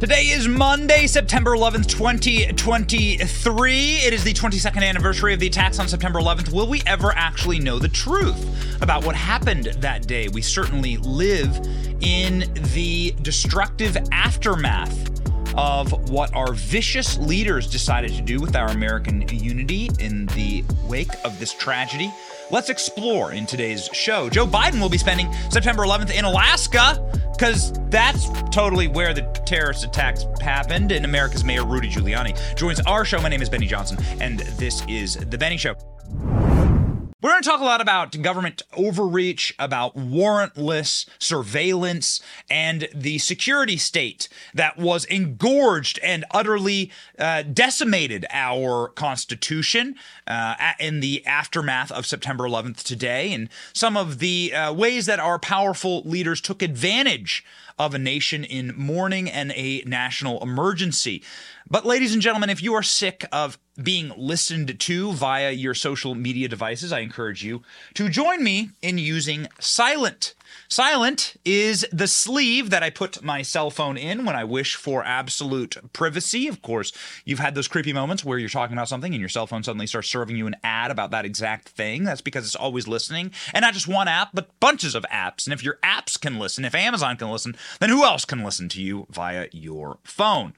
Today is Monday, September 11th, 2023. It is the 22nd anniversary of the attacks on September 11th. Will we ever actually know the truth about what happened that day? We certainly live in the destructive aftermath of what our vicious leaders decided to do with our American unity in the wake of this tragedy. Let's explore in today's show. Joe Biden will be spending September 11th in Alaska, because that's totally where the terrorist attacks happened. And America's Mayor Rudy Giuliani joins our show. My name is Benny Johnson, and this is The Benny Show. We're going to talk a lot about government overreach, about warrantless surveillance, and the security state that was engorged and utterly decimated our Constitution in the aftermath of September 11th today, and some of the ways that our powerful leaders took advantage of a nation in mourning and a national emergency. But ladies and gentlemen, if you are sick of being listened to via your social media devices, I encourage you to join me in using Silent. Silent is the sleeve that I put my cell phone in when I wish for absolute privacy. Of course, you've had those creepy moments where you're talking about something and your cell phone suddenly starts serving you an ad about that exact thing. That's because it's always listening. And not just one app, but bunches of apps. And if your apps can listen, if Amazon can listen, then who else can listen to you via your phone?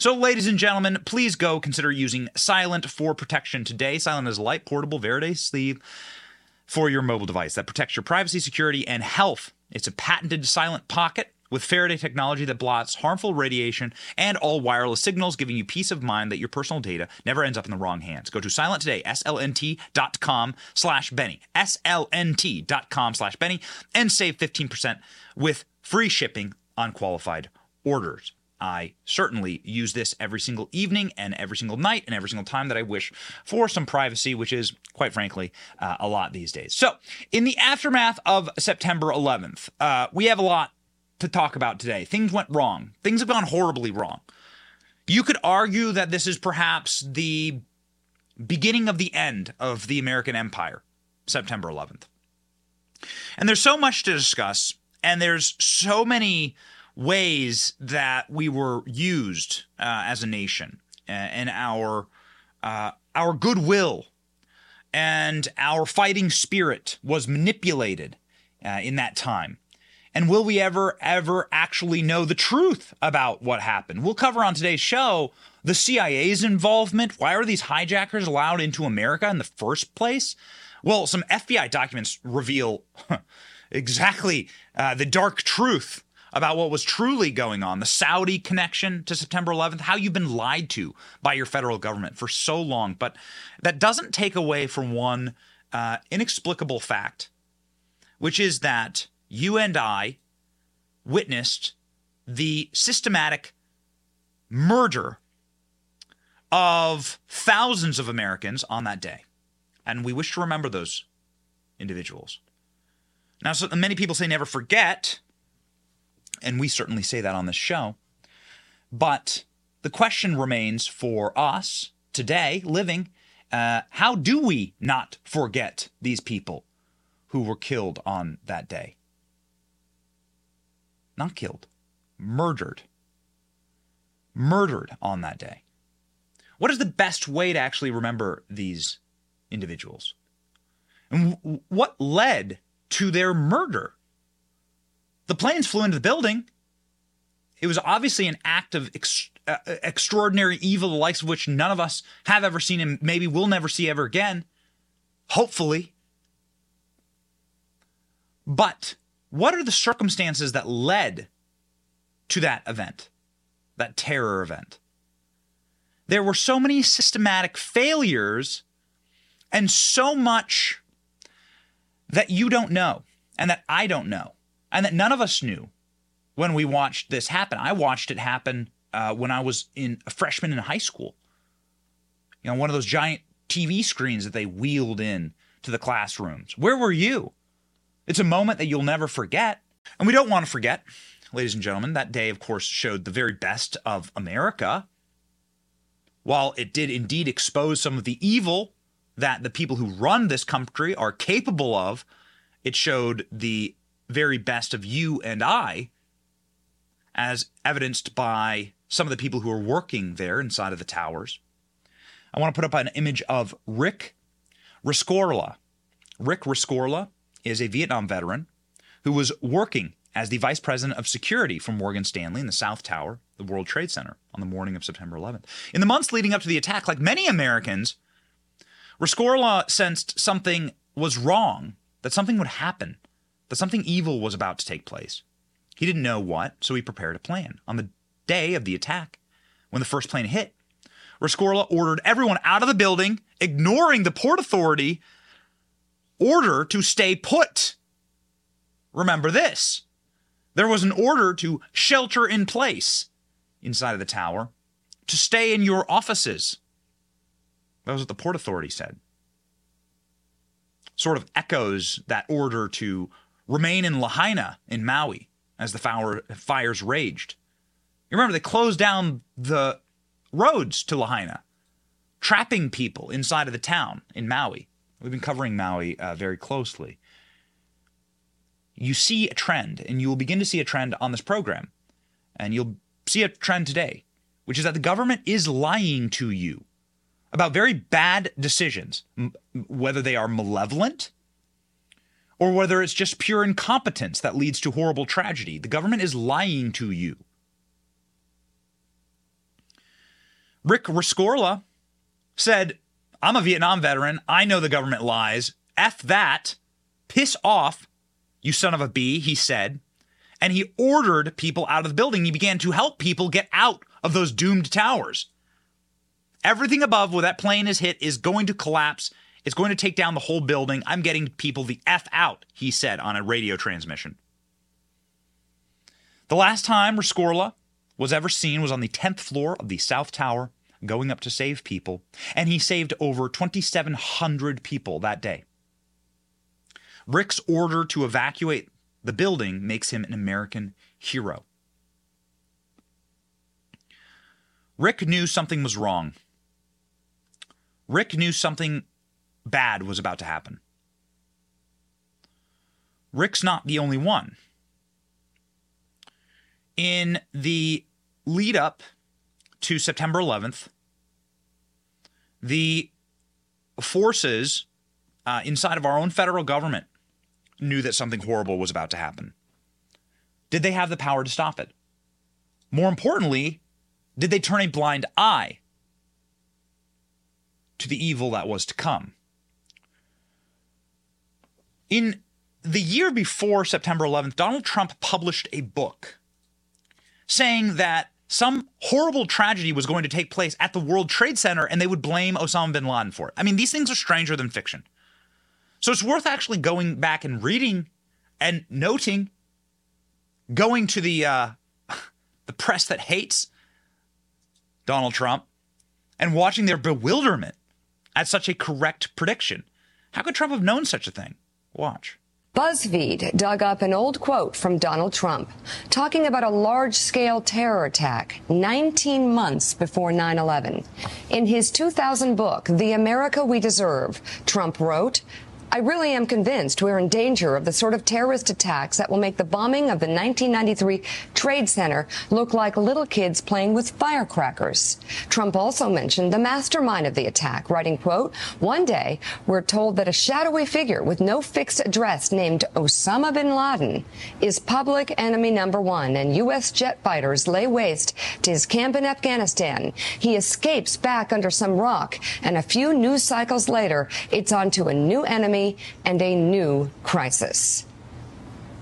So, ladies and gentlemen, please go consider using Silent for protection today. Silent is a light, portable, Verde sleeve for your mobile device that protects your privacy, security, and health. It's a patented silent pocket with Faraday technology that blots harmful radiation and all wireless signals, giving you peace of mind that your personal data never ends up in the wrong hands. Go to Silent today, slnt.com/Benny, slnt.com/Benny, and save 15% with free shipping on qualified orders. I certainly use this every single evening and every single night and every single time that I wish for some privacy, which is, quite frankly, a lot these days. So, in the aftermath of September 11th, we have a lot to talk about today. Things went wrong. Things have gone horribly wrong. You could argue that this is perhaps the beginning of the end of the American empire, September 11th. And there's so much to discuss, and there's so many ways that we were used as a nation, and our goodwill and our fighting spirit was manipulated in that time. And will we ever actually know the truth about what happened? We'll cover on today's show the CIA's involvement. Why are these hijackers allowed into America in the first place? Well, some FBI documents reveal exactly the dark truth about what was truly going on, the Saudi connection to September 11th, how you've been lied to by your federal government for so long. But that doesn't take away from one inexplicable fact, which is that you and I witnessed the systematic murder of thousands of Americans on that day. And we wish to remember those individuals. Now, so many people say never forget, and we certainly say that on this show. But the question remains for us today, living, how do we not forget these people who were killed on that day? Not killed, murdered. Murdered on that day. What is the best way to actually remember these individuals? And what led to their murder? The planes flew into the building. It was obviously an act of extraordinary evil, the likes of which none of us have ever seen and maybe will never see ever again, hopefully. But what are the circumstances that led to that event, that terror event? There were so many systematic failures and so much that you don't know and that I don't know, and that none of us knew when we watched this happen. I watched it happen when I was a freshman in high school. You know, one of those giant TV screens that they wheeled in to the classrooms. Where were you? It's a moment that you'll never forget. And we don't want to forget, ladies and gentlemen, that day, of course, showed the very best of America. While it did indeed expose some of the evil that the people who run this country are capable of, it showed the very best of you and I, as evidenced by some of the people who are working there inside of the towers. I want to put up an image of Rick Rescorla. Rick Rescorla is a Vietnam veteran who was working as the vice president of security for Morgan Stanley in the South Tower, the World Trade Center, on the morning of September 11th. In the months leading up to the attack, like many Americans, Rescorla sensed something was wrong, that something would happen, that something evil was about to take place. He didn't know what, so he prepared a plan. On the day of the attack, when the first plane hit, Rescorla ordered everyone out of the building, ignoring the Port Authority order to stay put. Remember this. There was an order to shelter in place inside of the tower, to stay in your offices. That was what the Port Authority said. Sort of echoes that order to remain in Lahaina in Maui as the fires raged. You remember they closed down the roads to Lahaina, trapping people inside of the town in Maui. We've been covering Maui very closely. You see a trend, and you will begin to see a trend on this program, and you'll see a trend today, which is that the government is lying to you about very bad decisions, whether they are malevolent or whether it's just pure incompetence that leads to horrible tragedy. The government is lying to you. Rick Rescorla said, I'm a Vietnam veteran. I know the government lies. F that. Piss off, you son of a bee, he said. And he ordered people out of the building. He began to help people get out of those doomed towers. Everything above where that plane is hit is going to collapse. It's going to take down the whole building. I'm getting people the F out, he said on a radio transmission. The last time Rescorla was ever seen was on the 10th floor of the South Tower, going up to save people. And he saved over 2,700 people that day. Rick's order to evacuate the building makes him an American hero. Rick knew something was wrong. Rick knew something bad was about to happen. Rick's not the only one. In the lead up to September 11th, the forces inside of our own federal government knew that something horrible was about to happen. Did they have the power to stop it? More importantly, did they turn a blind eye to the evil that was to come? In the year before September 11th, Donald Trump published a book saying that some horrible tragedy was going to take place at the World Trade Center and they would blame Osama bin Laden for it. I mean, these things are stranger than fiction. So it's worth actually going back and reading and noting, going to the press that hates Donald Trump, and watching their bewilderment at such a correct prediction. How could Trump have known such a thing? Watch. BuzzFeed dug up an old quote from Donald Trump, talking about a large-scale terror attack 19 months before 9/11. In his 2000 book, The America We Deserve, Trump wrote, I really am convinced we're in danger of the sort of terrorist attacks that will make the bombing of the 1993 Trade Center look like little kids playing with firecrackers. Trump also mentioned the mastermind of the attack, writing, quote, one day we're told that a shadowy figure with no fixed address named Osama bin Laden is public enemy number one, and U.S. jet fighters lay waste to his camp in Afghanistan. He escapes back under some rock, and a few news cycles later, it's on to a new enemy and a new crisis.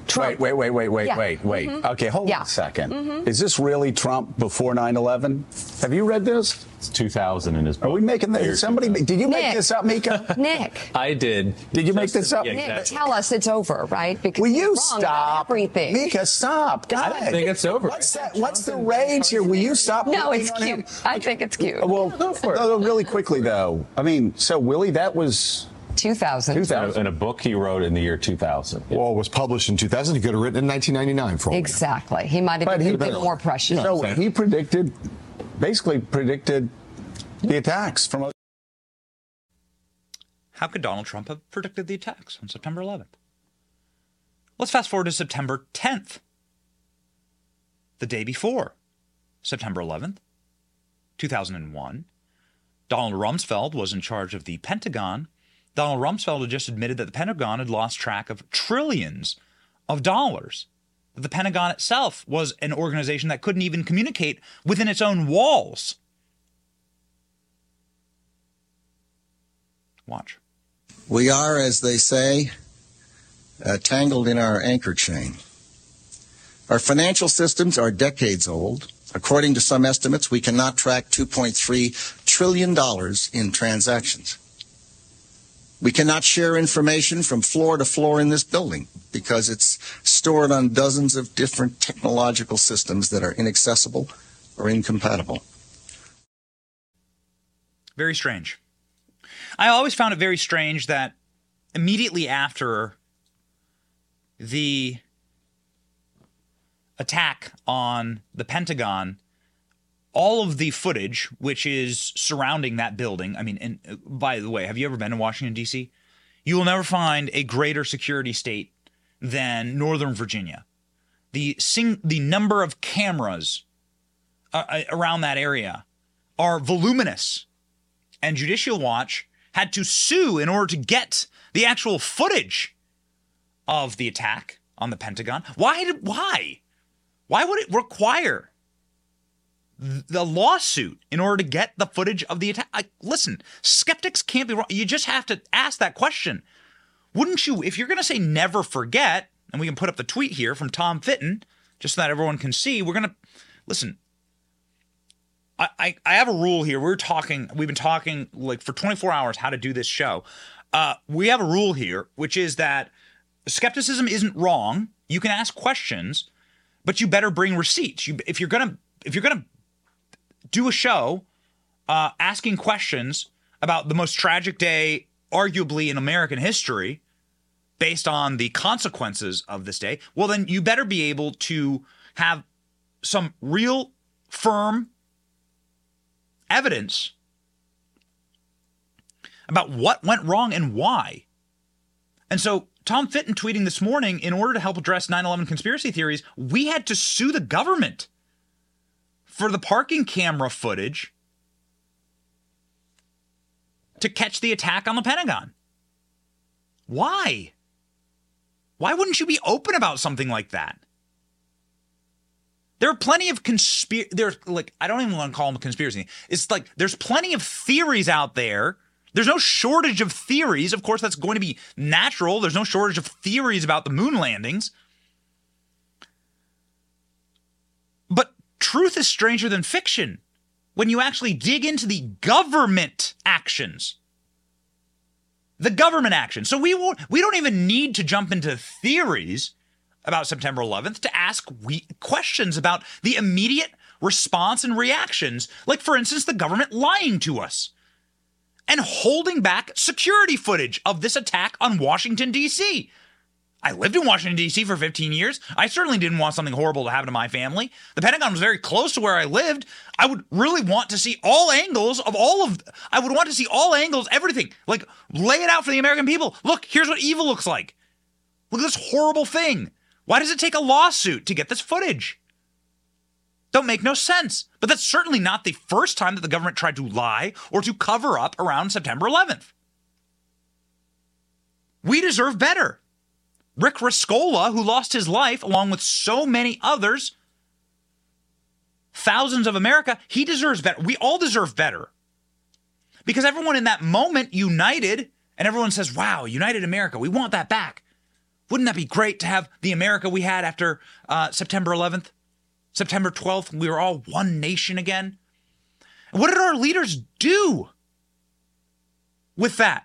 Trump. Wait. Mm-hmm. Okay, hold on a second. Mm-hmm. Is this really Trump before 9/11? Have you read this? It's 2000 in his book. Are we making this? Somebody, did you make this up, Mika? Nick. I did. Did you make this up? Yeah, exactly. Nick, tell us it's over, right? Because will you stop? Everything. Mika, stop. God. I don't think it's over. What's that? What's the rage here? Will you stop? No, it's cute. I think it's cute. Well, go for it. No, really quickly, though. I mean, so, Willie, that was... 2000. In a book he wrote in the year 2000. Yeah. Well, it was published in 2000. He could have written it in 1999 for all. Exactly. He might have been more precious. So he basically predicted the attacks from... How could Donald Trump have predicted the attacks on September 11th? Let's fast forward to September 10th, the day before September 11th, 2001. Donald Rumsfeld was in charge of the Pentagon. Donald Rumsfeld had just admitted that the Pentagon had lost track of trillions of dollars. The Pentagon itself was an organization that couldn't even communicate within its own walls. Watch. We are, as they say, tangled in our anchor chain. Our financial systems are decades old. According to some estimates, we cannot track $2.3 trillion in transactions. We cannot share information from floor to floor in this building because it's stored on dozens of different technological systems that are inaccessible or incompatible. Very strange. I always found it very strange that immediately after the attack on the Pentagon, all of the footage which is surrounding that building, I mean, and by the way, have you ever been to Washington, D.C.? You will never find a greater security state than Northern Virginia. The number of cameras around that area are voluminous. And Judicial Watch had to sue in order to get the actual footage of the attack on the Pentagon. Why? Why would it require the lawsuit in order to get the footage of the attack? Listen, skeptics can't be wrong. You just have to ask that question. Wouldn't you, if you're going to say never forget, and we can put up the tweet here from Tom Fitton, just so that everyone can see, we're going to, listen, I have a rule here. We've been talking like for 24 hours how to do this show. We have a rule here, which is that skepticism isn't wrong. You can ask questions, but you better bring receipts. If you're going to do a show asking questions about the most tragic day, arguably, in American history, based on the consequences of this day, well, then you better be able to have some real firm evidence about what went wrong and why. And so Tom Fitton tweeting this morning, in order to help address 9/11 conspiracy theories, we had to sue the government for the parking camera footage to catch the attack on the Pentagon. Why? Why wouldn't you be open about something like that? There are plenty of I don't even want to call them a conspiracy. It's like there's plenty of theories out there. There's no shortage of theories. Of course, that's going to be natural. There's no shortage of theories about the moon landings. Truth is stranger than fiction when you actually dig into the government actions. The government actions. So we don't even need to jump into theories about September 11th to ask questions about the immediate response and reactions. Like, for instance, the government lying to us and holding back security footage of this attack on Washington, D.C. I lived in Washington, D.C. for 15 years. I certainly didn't want something horrible to happen to my family. The Pentagon was very close to where I lived. I would really want to see all angles of everything. Like, lay it out for the American people. Look, here's what evil looks like. Look at this horrible thing. Why does it take a lawsuit to get this footage? Don't make no sense. But that's certainly not the first time that the government tried to lie or to cover up around September 11th. We deserve better. Rick Rescorla, who lost his life along with so many others, thousands of America, he deserves better. We all deserve better. Because everyone in that moment united, and everyone says, wow, united America, we want that back. Wouldn't that be great to have the America we had after September 11th, September 12th? We were all one nation again. And what did our leaders do with that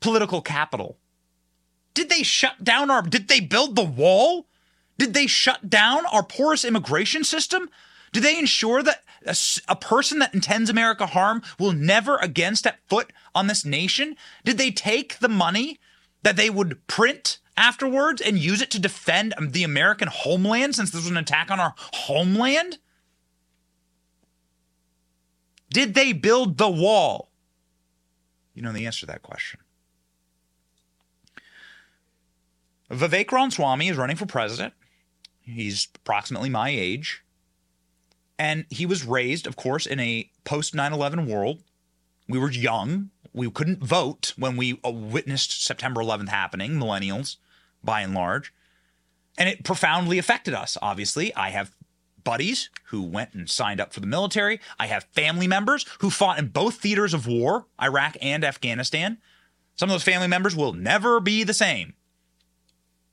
political capital? Did they shut down our, did they build the wall? Did they shut down our porous immigration system? Did they ensure that a person that intends America harm will never again step foot on this nation? Did they take the money that they would print afterwards and use it to defend the American homeland, since this was an attack on our homeland? Did they build the wall? You know the answer to that question. Vivek Ramaswamy is running for president. He's approximately my age. And he was raised, of course, in a post-9/11 world. We were young. We couldn't vote when we witnessed September 11th happening, millennials, by and large. And it profoundly affected us, obviously. I have buddies who went and signed up for the military. I have family members who fought in both theaters of war, Iraq and Afghanistan. Some of those family members will never be the same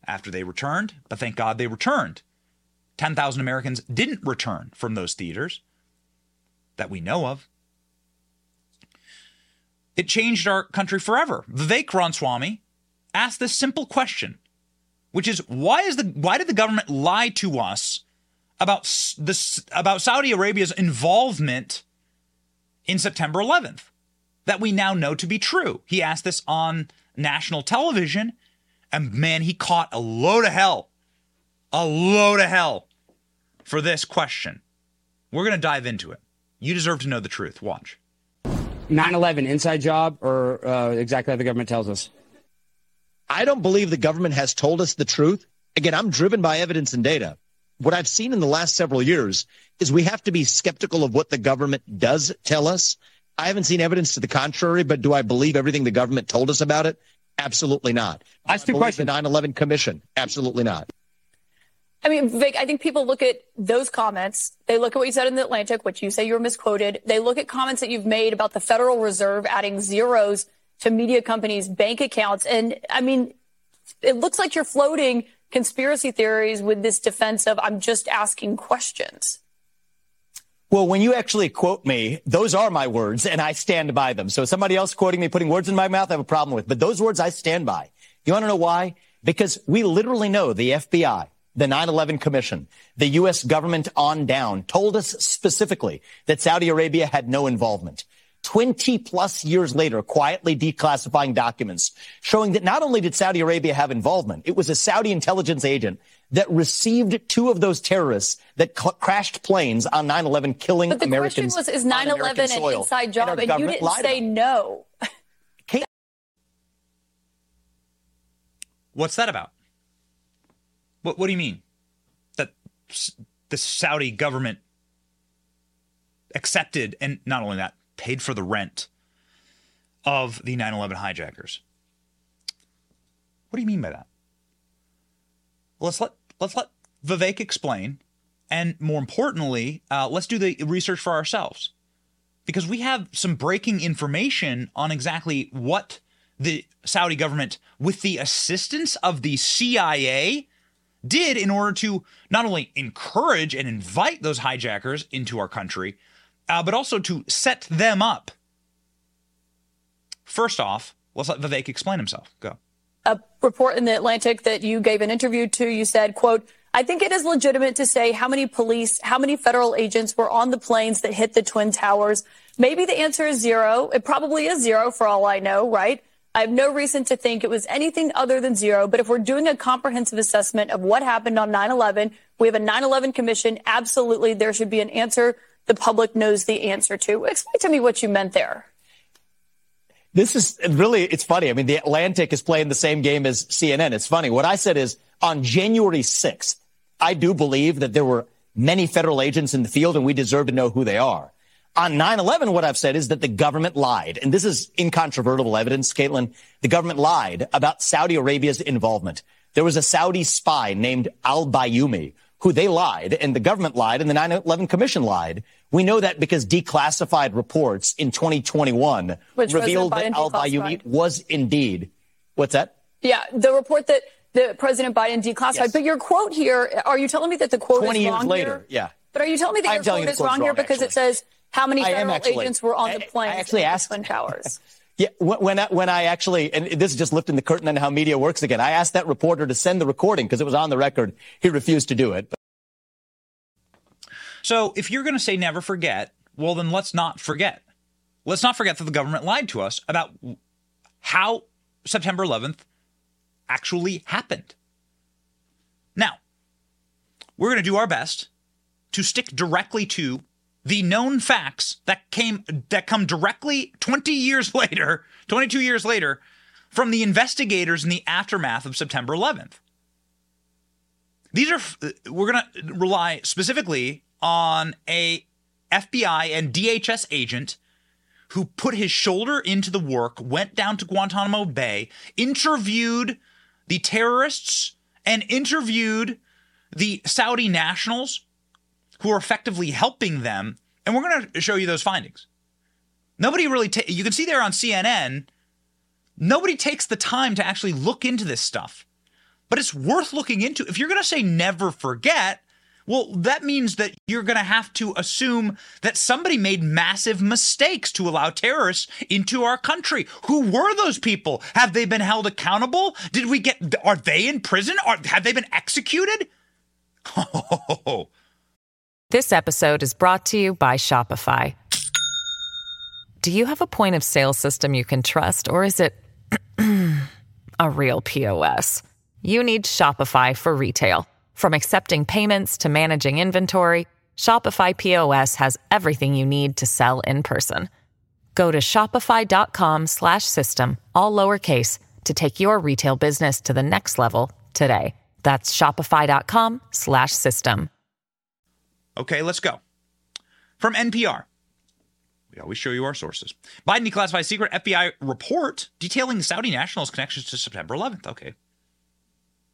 after they returned, but thank God they returned. 10,000 Americans didn't return from those theaters that we know of. It changed our country forever. Vivek Ramaswamy asked this simple question, which is, why did the government lie to us about Saudi Arabia's involvement in September 11th that we now know to be true? He asked this on national television. And man, he caught a load of hell for this question. We're going to dive into it. You deserve to know the truth. Watch. 9/11 inside job or exactly how the government tells us? I don't believe the government has told us the truth. Again, I'm driven by evidence and data. What I've seen in the last several years is we have to be skeptical of what the government does tell us. I haven't seen evidence to the contrary, but do I believe everything the government told us about it? Absolutely not. That's two questions. The 9/11 Commission. Absolutely not. I mean, Vic, I think people look at those comments. They look at what you said in The Atlantic, which you say you were misquoted. They look at comments that you've made about the Federal Reserve adding zeros to media companies' bank accounts. And, I mean, it looks like you're floating conspiracy theories with this defense of I'm just asking questions. Well, when you actually quote me, those are my words, and I stand by them. So somebody else quoting me, putting words in my mouth, I have a problem with. But those words I stand by. You want to know why? Because we literally know the FBI, the 9/11 Commission, the U.S. government on down told us specifically that Saudi Arabia had no involvement. 20-plus years later, quietly declassifying documents showing that not only did Saudi Arabia have involvement, it was a Saudi intelligence agent that received two of those terrorists that crashed planes on 9/11, killing Americans on American soil. But the question was, is 9/11 an inside job? And you didn't say no. What's that about? What do you mean? That the Saudi government accepted, and not only that, paid for the rent of the 9/11 hijackers. What do you mean by that? Let's let Vivek explain, and more importantly, let's do the research for ourselves, because we have some breaking information on exactly what the Saudi government, with the assistance of the CIA, did in order to not only encourage and invite those hijackers into our country, but also to set them up. First off, let's let Vivek explain himself. Go. A report in The Atlantic that you gave an interview to, you said, quote, I think it is legitimate to say how many federal agents were on the planes that hit the Twin Towers. Maybe the answer is zero. It probably is zero for all I know, right? I have no reason to think it was anything other than zero. But if we're doing a comprehensive assessment of what happened on 9/11, we have a 9/11 commission. Absolutely, there should be an answer the public knows the answer to. Explain to me what you meant there. This is really, it's funny. I mean, The Atlantic is playing the same game as CNN. It's funny. What I said is on January 6th, I do believe that there were many federal agents in the field and we deserve to know who they are. On 9/11, what I've said is that the government lied. And this is incontrovertible evidence, Caitlin. The government lied about Saudi Arabia's involvement. There was a Saudi spy named al-Bayoumi who they lied, and the government lied, and the 9/11 Commission lied. We know that because declassified reports in 2021 revealed that al-Bayoumi was indeed. What's that? Yeah, the report that the President Biden declassified. Yes. But your quote here, are you telling me that the quote is wrong here? 20 years later, yeah. But are you telling me that your quote is wrong here because it says how many federal agents were on the plane? I actually asked. Twin Towers. Yeah, when I actually, and this is just lifting the curtain on how media works again, I asked that reporter to send the recording because it was on the record. He refused to do it. So if you're going to say never forget, well, then let's not forget. Let's not forget that the government lied to us about how September 11th actually happened. Now, we're going to do our best to stick directly to the known facts that come directly 20 years later, 22 years later, from the investigators in the aftermath of September 11th. We're going to rely specifically on a FBI and DHS agent who put his shoulder into the work, went down to Guantanamo Bay, interviewed the terrorists and interviewed the Saudi nationals who are effectively helping them. And we're going to show you those findings. Nobody really you can see there on CNN, nobody takes the time to actually look into this stuff. But it's worth looking into. If you're going to say never forget, well, that means that you're going to have to assume that somebody made massive mistakes to allow terrorists into our country. Who were those people? Have they been held accountable? Are they in prison? Have they been executed? Oh. This episode is brought to you by Shopify. Do you have a point of sale system you can trust, or is it a real POS? You need Shopify for retail. From accepting payments to managing inventory, Shopify POS has everything you need to sell in person. Go to shopify.com/system, all lowercase, to take your retail business to the next level today. That's shopify.com/system. Okay, let's go. From NPR, we always show you our sources. Biden declassified secret FBI report detailing Saudi nationals' connections to September 11th. Okay.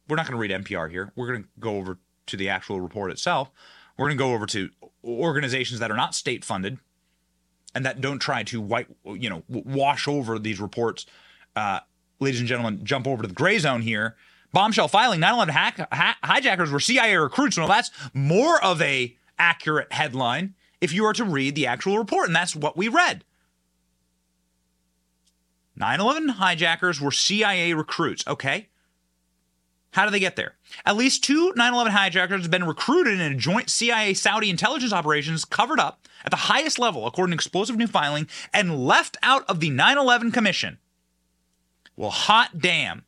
We're not going to read NPR here. We're going to go over to the actual report itself. We're going to go over to organizations that are not state-funded and that don't try to wash over these reports. Ladies and gentlemen, jump over to the gray zone here. Bombshell filing, 9/11 hijackers were CIA recruits. Well, that's more of a accurate headline if you are to read the actual report, and that's what we read. 9/11 hijackers were CIA recruits. Okay. How do they get there? At least two 9/11 hijackers have been recruited in a joint CIA-Saudi intelligence operations covered up at the highest level, according to explosive new filing, and left out of the 9/11 commission. Well, hot damn.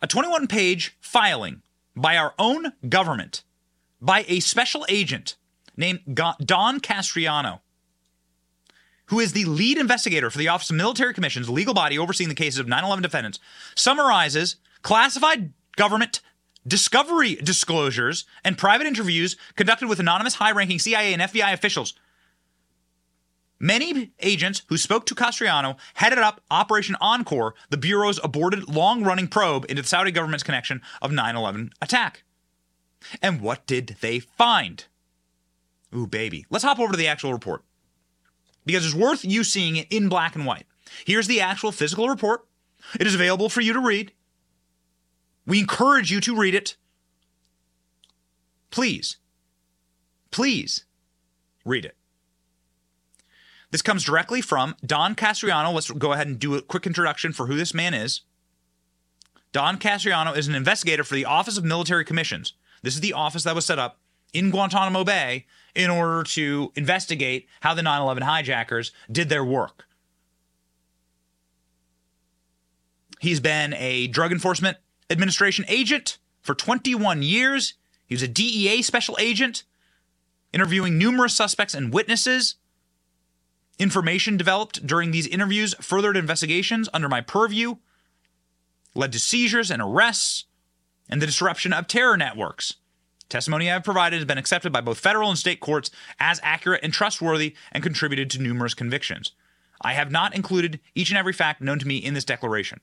A 21-page filing by our own government, by a special agent named Don Castriano, who is the lead investigator for the Office of Military Commissions, legal body overseeing the cases of 9/11 defendants, summarizes classified government discovery disclosures and private interviews conducted with anonymous high-ranking CIA and FBI officials. Many agents who spoke to Castriano headed up Operation Encore, the Bureau's aborted long-running probe into the Saudi government's connection of 9/11 attack. And what did they find? Ooh, baby. Let's hop over to the actual report, because it's worth you seeing it in black and white. Here's the actual physical report. It is available for you to read. We encourage you to read it. Please read it. This comes directly from Don Castriano. Let's go ahead and do a quick introduction for who this man is. Don Castriano is an investigator for the Office of Military Commissions. This is the office that was set up in Guantanamo Bay in order to investigate how the 9/11 hijackers did their work. He's been a Drug Enforcement Administration agent for 21 years. He was a DEA special agent, interviewing numerous suspects and witnesses. Information developed during these interviews furthered investigations under my purview, led to seizures and arrests, and the disruption of terror networks. Testimony I have provided has been accepted by both federal and state courts as accurate and trustworthy and contributed to numerous convictions. I have not included each and every fact known to me in this declaration.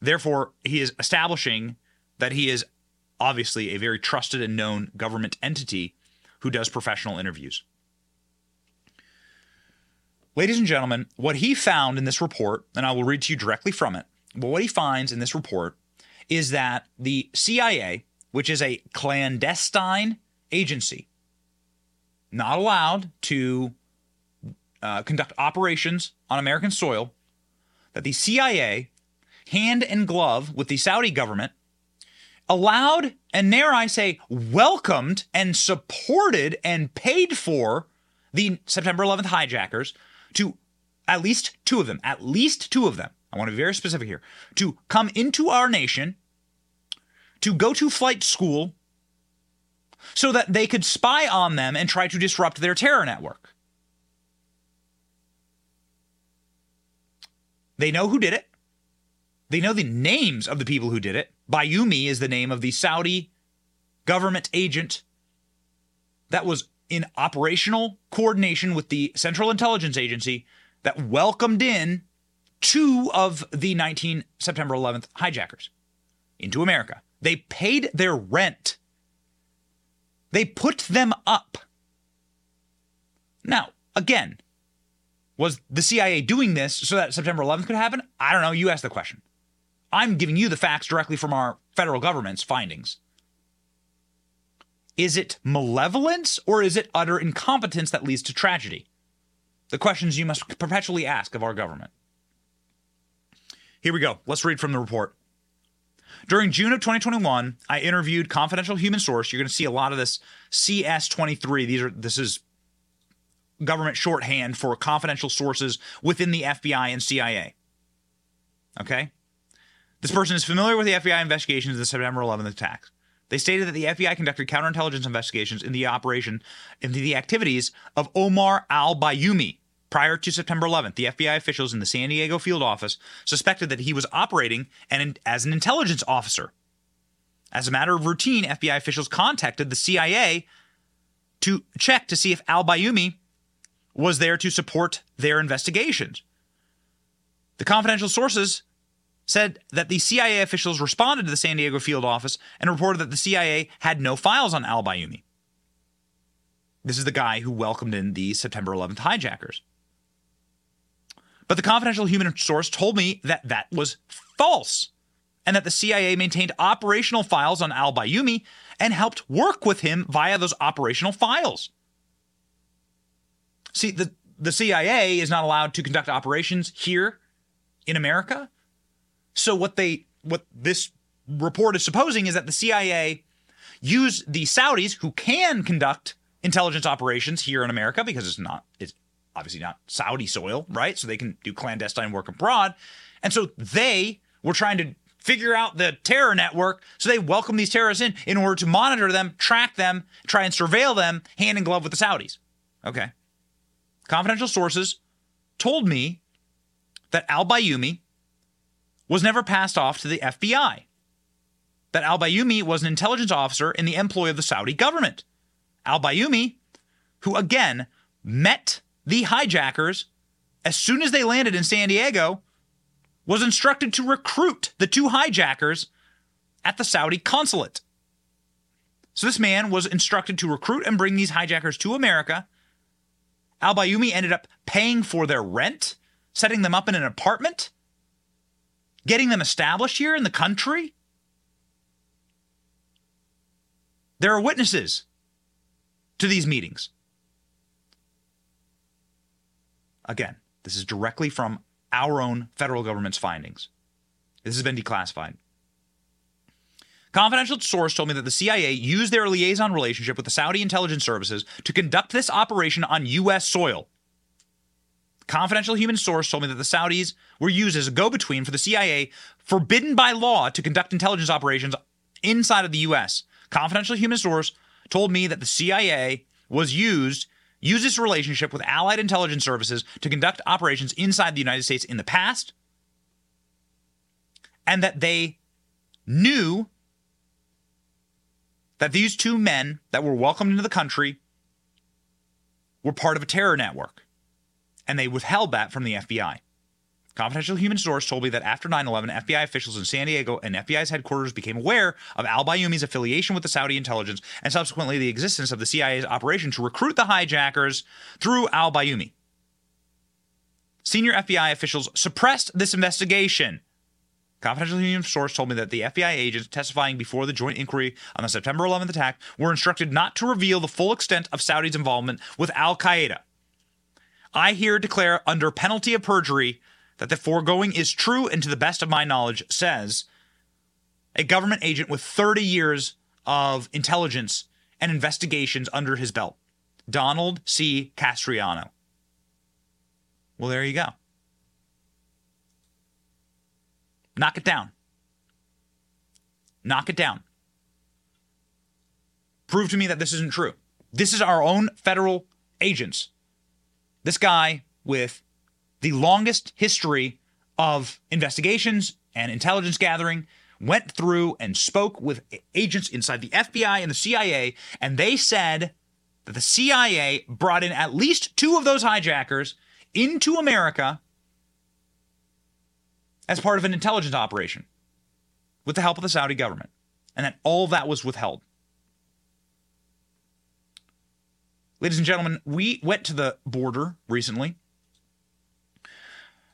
Therefore, he is establishing that he is obviously a very trusted and known government entity who does professional interviews. Ladies and gentlemen, what he found in this report, and I will read to you directly from it, But what he finds in this report is that the CIA, which is a clandestine agency, not allowed to conduct operations on American soil, that the CIA, hand in glove with the Saudi government, allowed and, dare I say, welcomed and supported and paid for the September 11th hijackers to, at least two of them, I want to be very specific here, to come into our nation, to go to flight school, so that they could spy on them and try to disrupt their terror network. They know who did it. They know the names of the people who did it. Bayoumi is the name of the Saudi government agent that was in operational coordination with the Central Intelligence Agency that welcomed in two of the September 11th hijackers into America. They paid their rent. They put them up. Now, again, was the CIA doing this so that September 11th could happen? I don't know. You asked the question. I'm giving you the facts directly from our federal government's findings. Is it malevolence or is it utter incompetence that leads to tragedy? The questions you must perpetually ask of our government. Here we go. Let's read from the report. During June of 2021, I interviewed confidential human source. You're going to see a lot of this CS-23. This is government shorthand for confidential sources within the FBI and CIA. Okay? This person is familiar with the FBI investigations of the September 11th attacks. They stated that the FBI conducted counterintelligence investigations into the activities of Omar al-Bayoumi. Prior to September 11th, the FBI officials in the San Diego field office suspected that he was operating as an intelligence officer. As a matter of routine, FBI officials contacted the CIA to check to see if al-Bayoumi was there to support their investigations. The confidential sources said that the CIA officials responded to the San Diego field office and reported that the CIA had no files on al-Bayoumi. This is the guy who welcomed in the September 11th hijackers. But the confidential human source told me that that was false and that the CIA maintained operational files on al-Bayoumi and helped work with him via those operational files. See, the CIA is not allowed to conduct operations here in America. So what this report is supposing is that the CIA used the Saudis, who can conduct intelligence operations here in America because it's obviously not Saudi soil, right? So they can do clandestine work abroad. And so they were trying to figure out the terror network. So they welcomed these terrorists in order to monitor them, track them, try and surveil them hand in glove with the Saudis. Okay. Confidential sources told me that al-Bayoumi was never passed off to the FBI, that al-Bayoumi was an intelligence officer in the employ of the Saudi government. Al-Bayoumi, who again met the hijackers as soon as they landed in San Diego, was instructed to recruit the two hijackers at the Saudi consulate. So this man was instructed to recruit and bring these hijackers to America. Al-Bayoumi ended up paying for their rent, setting them up in an apartment, getting them established here in the country. There are witnesses to these meetings. Again, this is directly from our own federal government's findings. This has been declassified. Confidential source told me that the CIA used their liaison relationship with the Saudi intelligence services to conduct this operation on U.S. soil. Confidential human source told me that the Saudis were used as a go-between for the CIA, forbidden by law to conduct intelligence operations inside of the U.S. Confidential human source told me that the CIA was used its relationship with allied intelligence services to conduct operations inside the United States in the past, and that they knew that these two men that were welcomed into the country were part of a terror network, and they withheld that from the FBI. Confidential human source told me that after 9/11, FBI officials in San Diego and FBI's headquarters became aware of al-Bayoumy's affiliation with the Saudi intelligence and subsequently the existence of the CIA's operation to recruit the hijackers through al-Bayoumi. Senior FBI officials suppressed this investigation. Confidential union source told me that the FBI agents testifying before the joint inquiry on the September 11th attack were instructed not to reveal the full extent of Saudi's involvement with al-Qaeda. I here declare under penalty of perjury that the foregoing is true and to the best of my knowledge, says a government agent with 30 years of intelligence and investigations under his belt, Donald C. Castriano. Well, there you go. Knock it down. Knock it down. Prove to me that this isn't true. This is our own federal agents. This guy with the longest history of investigations and intelligence gathering went through and spoke with agents inside the FBI and the CIA, and they said that the CIA brought in at least two of those hijackers into America as part of an intelligence operation with the help of the Saudi government, and that all that was withheld. Ladies and gentlemen, we went to the border recently,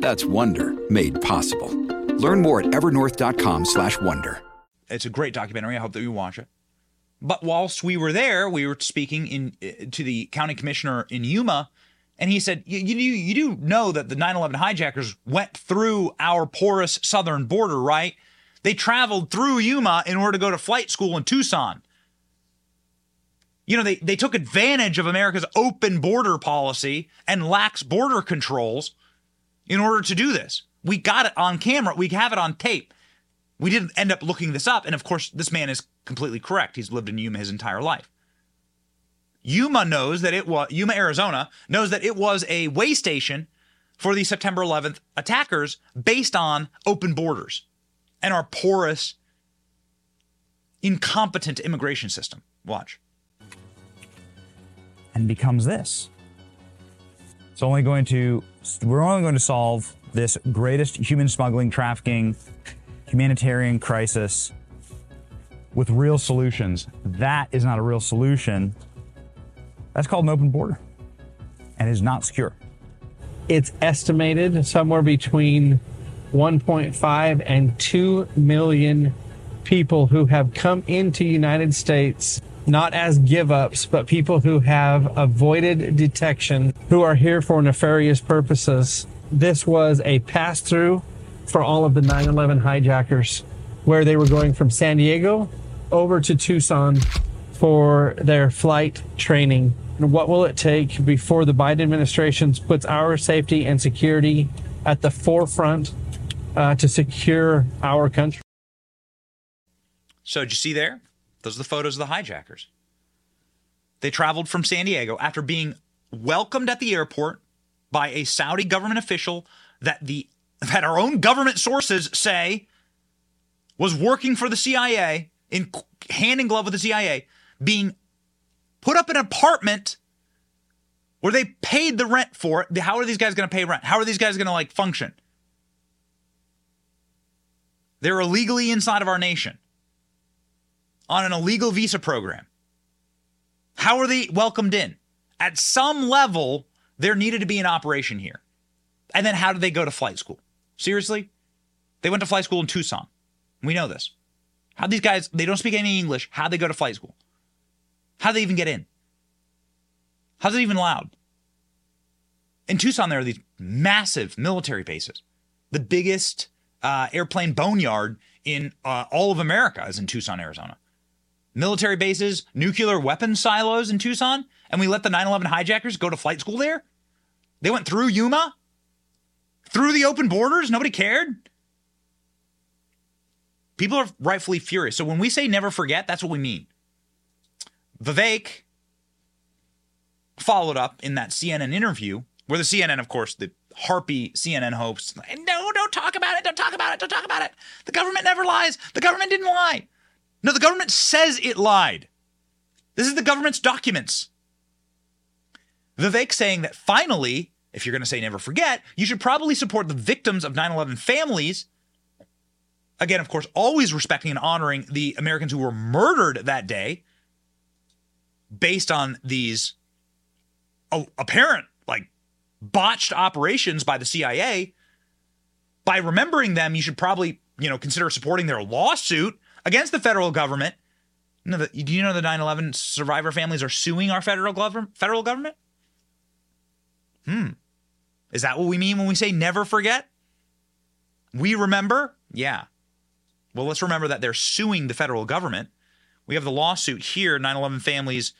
That's Wonder made possible. Learn more at evernorth.com/wonder. It's a great documentary. I hope that you watch it. But whilst we were there, we were speaking to the county commissioner in Yuma, and he said, you do know that the 9/11 hijackers went through our porous southern border, right? They traveled through Yuma in order to go to flight school in Tucson. You know, they took advantage of America's open border policy and lax border controls in order to do this. We got it on camera. We have it on tape. We didn't end up looking this up. And, of course, this man is completely correct. He's lived in Yuma his entire life. Yuma, Arizona, knows that it was a way station for the September 11th attackers based on open borders and our porous, incompetent immigration system. Watch. And becomes this. We're only going to solve this greatest human smuggling, trafficking, humanitarian crisis with real solutions. That is not a real solution. That's called an open border and is not secure. It's estimated somewhere between 1.5 and 2 million people who have come into United States, not as give-ups, but people who have avoided detection, who are here for nefarious purposes. This was a pass-through for all of the 9/11 hijackers, where they were going from San Diego over to Tucson for their flight training. And what will it take before the Biden administration puts our safety and security at the forefront to secure our country? So did you see there? Those are the photos of the hijackers. They traveled from San Diego after being welcomed at the airport by a Saudi government official that our own government sources say was working for the CIA, in hand in glove with the CIA, being put up in an apartment where they paid the rent for it. How are these guys going to pay rent? How are these guys going to function? They're illegally inside of our nation on an illegal visa program. How are they welcomed in? At some level, there needed to be an operation here. And then how did they go to flight school? Seriously? They went to flight school in Tucson. We know this. How these guys, they don't speak any English. How'd they go to flight school? How'd they even get in? How's it even allowed? In Tucson, there are these massive military bases. The biggest airplane boneyard in all of America is in Tucson, Arizona. Military bases, nuclear weapon silos in Tucson, and we let the 9/11 hijackers go to flight school there? They went through Yuma? Through the open borders? Nobody cared? People are rightfully furious. So when we say never forget, that's what we mean. Vivek followed up in that CNN interview, where the CNN, of course, the harpy CNN hosts. No, don't talk about it. Don't talk about it. Don't talk about it. The government never lies. The government didn't lie. No, the government says it lied. This is the government's documents. Vivek saying that finally, if you're going to say never forget, you should probably support the victims of 9/11 families. Again, of course, always respecting and honoring the Americans who were murdered that day based on these apparent, like, botched operations by the CIA. By remembering them, you should probably, you know, consider supporting their lawsuit against the federal government. Do you know the 9/11 survivor families are suing our federal government? Is that what we mean when we say never forget? We remember? Yeah. Well, let's remember that they're suing the federal government. We have the lawsuit here, 9/11 families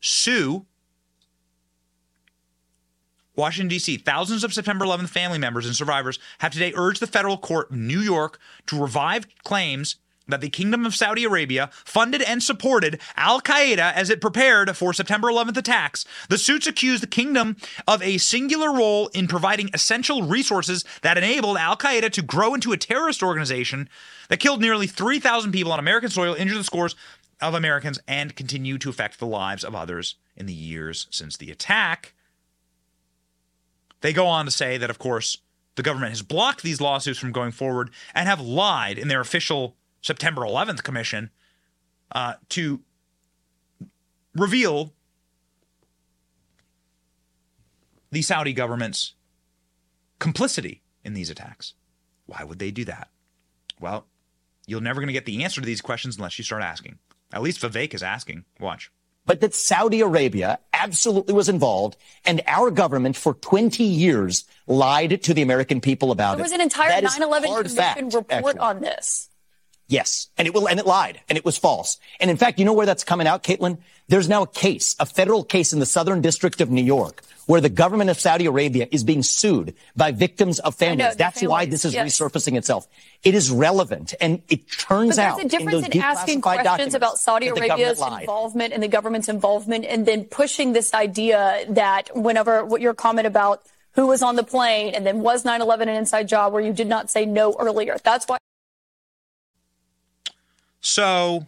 sue Washington, D.C. Thousands of September 11th family members and survivors have today urged the federal court in New York to revive claims that the Kingdom of Saudi Arabia funded and supported al-Qaeda as it prepared for September 11th attacks. The suits accuse the kingdom of a singular role in providing essential resources that enabled al-Qaeda to grow into a terrorist organization that killed nearly 3,000 people on American soil, injured the scores of Americans, and continue to affect the lives of others in the years since the attack. They go on to say that, of course, the government has blocked these lawsuits from going forward and have lied in their official September 11th commission to reveal the Saudi government's complicity in these attacks. Why would they do that? Well, you're never going to get the answer to these questions unless you start asking. At least Vivek is asking. Watch. But that Saudi Arabia absolutely was involved, and our government for 20 years lied to the American people about it. There was an entire 9/11 commission report on this. Yes, and it lied, and it was false. And in fact, you know where that's coming out, Caitlin? There's now a case, a federal case in the Southern District of New York, where the government of Saudi Arabia is being sued by victims of families. That's why this is resurfacing itself. It is relevant, and it turns out there's a difference in asking questions about Saudi Arabia's involvement and the government's involvement, and then pushing this idea that whenever what your comment about who was on the plane, and then was 9/11 an inside job where you did not say no earlier. That's why. So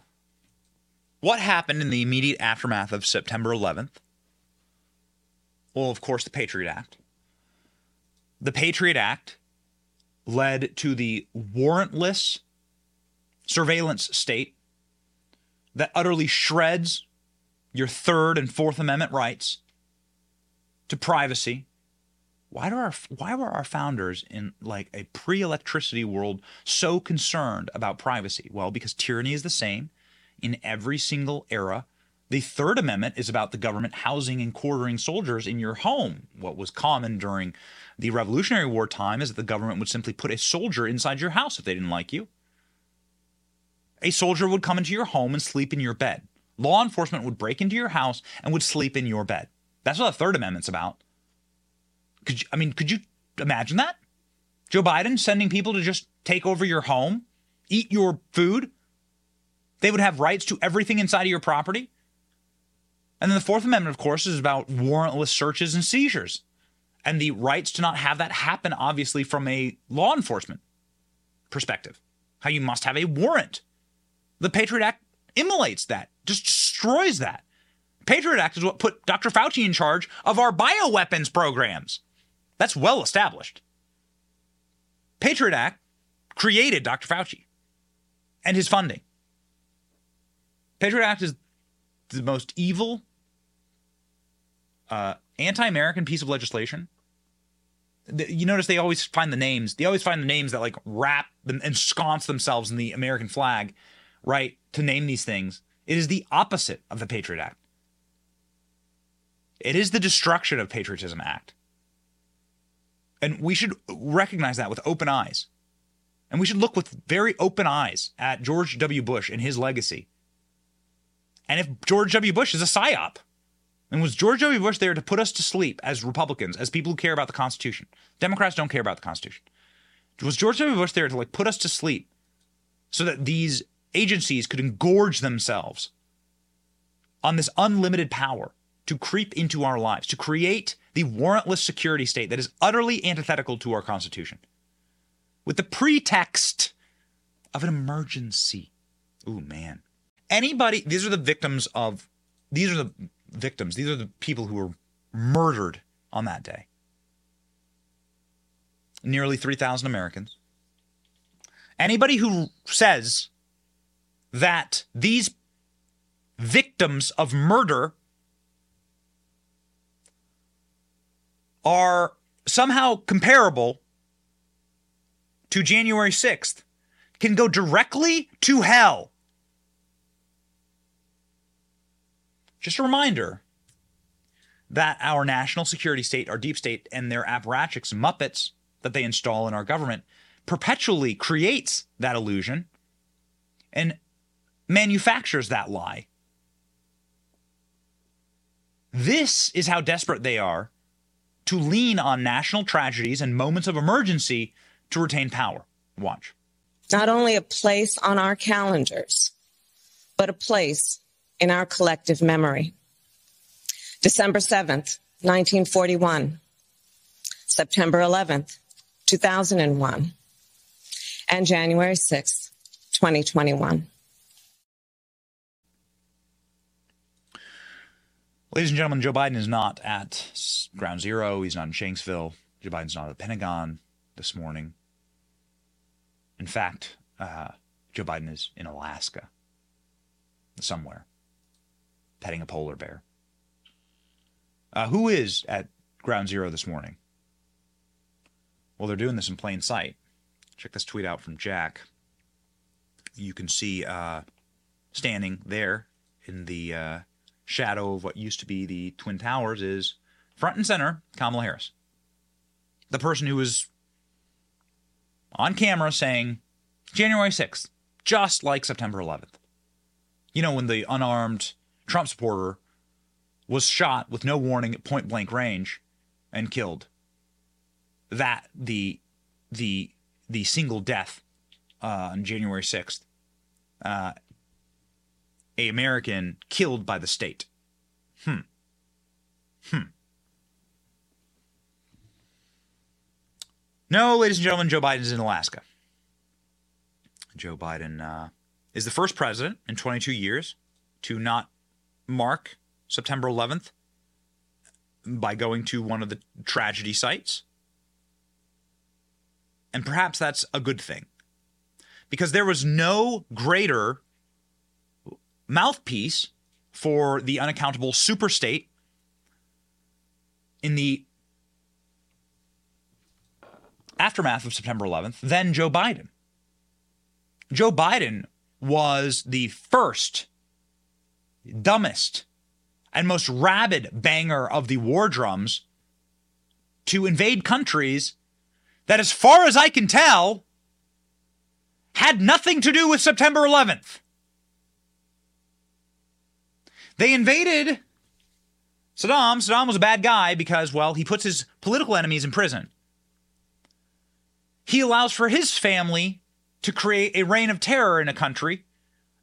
what happened in the immediate aftermath of September 11th? Well, of course, the Patriot Act. The Patriot Act led to the warrantless surveillance state that utterly shreds your Third and Fourth Amendment rights to privacy. Why were our founders in like a pre-electricity world so concerned about privacy? Well, because tyranny is the same in every single era. The Third Amendment is about the government housing and quartering soldiers in your home. What was common during the Revolutionary War time is that the government would simply put a soldier inside your house if they didn't like you. A soldier would come into your home and sleep in your bed. Law enforcement would break into your house and would sleep in your bed. That's what the Third Amendment's about. Could you imagine that? Joe Biden sending people to just take over your home, eat your food. They would have rights to everything inside of your property. And then the Fourth Amendment, of course, is about warrantless searches and seizures and the rights to not have that happen, obviously, from a law enforcement perspective, how you must have a warrant. The Patriot Act immolates that, just destroys that. Patriot Act is what put Dr. Fauci in charge of our bioweapons programs. That's well established. Patriot Act created Dr. Fauci and his funding. Patriot Act is the most evil, anti-American piece of legislation. You notice they always find the names. They always find the names that like wrap them, ensconce themselves in the American flag, right, to name these things. It is the opposite of the Patriot Act. It is the Destruction of Patriotism Act. And we should recognize that with open eyes. And we should look with very open eyes at George W. Bush and his legacy. And if George W. Bush is a psyop, and was George W. Bush there to put us to sleep as Republicans, as people who care about the Constitution? Democrats don't care about the Constitution. Was George W. Bush there to like put us to sleep so that these agencies could engorge themselves on this unlimited power to creep into our lives, to create the warrantless security state that is utterly antithetical to our Constitution, with the pretext of an emergency. Ooh, man. These are the victims. These are the people who were murdered on that day. Nearly 3,000 Americans. Anybody who says that these victims of murder are somehow comparable to January 6th can go directly to hell. Just a reminder that our national security state, our deep state, and their apparatchiks, muppets that they install in our government perpetually creates that illusion and manufactures that lie. This is how desperate they are to lean on national tragedies and moments of emergency to retain power. Watch. Not only a place on our calendars, but a place in our collective memory. December 7th, 1941, September 11th, 2001, and January 6th, 2021. Ladies and gentlemen, Joe Biden is not at Ground Zero. He's not in Shanksville. Joe Biden's not at the Pentagon this morning. In fact, Joe Biden is in Alaska, somewhere, petting a polar bear. Who is at Ground Zero this morning? Well, they're doing this in plain sight. Check this tweet out from Jack. You can see standing there in the shadow of what used to be the Twin Towers is front and center Kamala Harris, the person who was on camera saying January 6th, just like September 11th. You know, when the unarmed Trump supporter was shot with no warning at point blank range and killed. That the single death on January 6th, a American killed by the state. No, ladies and gentlemen, Joe Biden's in Alaska. Joe Biden is the first president in 22 years to not mark September 11th by going to one of the tragedy sites. And perhaps that's a good thing, because there was no greater mouthpiece for the unaccountable superstate in the aftermath of September 11th than Joe Biden. Joe Biden was the first, dumbest, and most rabid banger of the war drums to invade countries that, as far as I can tell, had nothing to do with September 11th. They invaded Saddam. Saddam was a bad guy because, well, he puts his political enemies in prison. He allows for his family to create a reign of terror in a country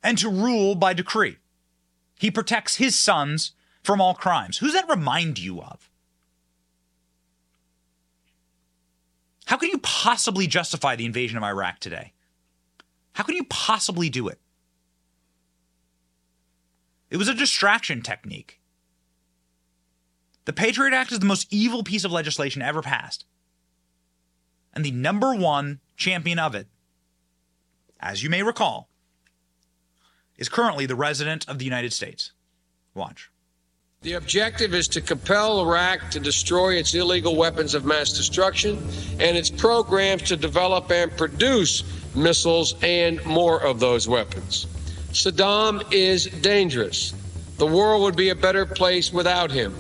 and to rule by decree. He protects his sons from all crimes. Who's that remind you of? How can you possibly justify the invasion of Iraq today? How can you possibly do it? It was a distraction technique. The Patriot Act is the most evil piece of legislation ever passed. And the number one champion of it, as you may recall, is currently the resident of the United States. Watch. The objective is to compel Iraq to destroy its illegal weapons of mass destruction and its programs to develop and produce missiles and more of those weapons. Saddam is dangerous. The world would be a better place without him.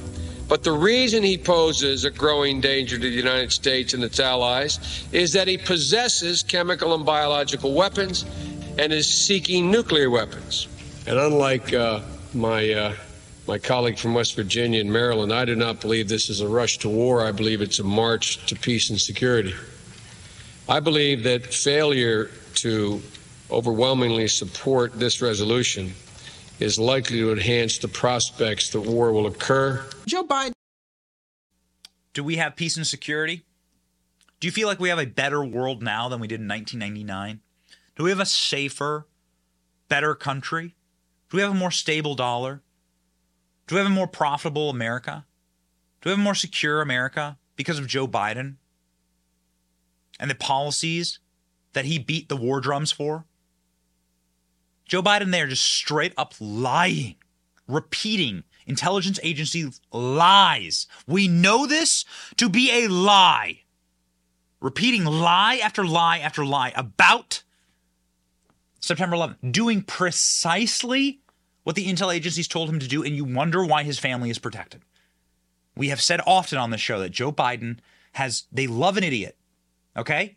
But the reason he poses a growing danger to the United States and its allies is that he possesses chemical and biological weapons and is seeking nuclear weapons. And unlike my colleague from West Virginia and Maryland, I do not believe this is a rush to war. I believe it's a march to peace and security. I believe that failure to overwhelmingly support this resolution is likely to enhance the prospects that war will occur. Joe Biden. Do we have peace and security? Do you feel like we have a better world now than we did in 1999? Do we have a safer, better country? Do we have a more stable dollar? Do we have a more profitable America? Do we have a more secure America because of Joe Biden and the policies that he beat the war drums for? Joe Biden there just straight up lying, repeating intelligence agency lies. We know this to be a lie. Repeating lie after lie after lie about September 11th, doing precisely what the intel agencies told him to do, and you wonder why his family is protected. We have said often on this show that Joe Biden they love an idiot, okay?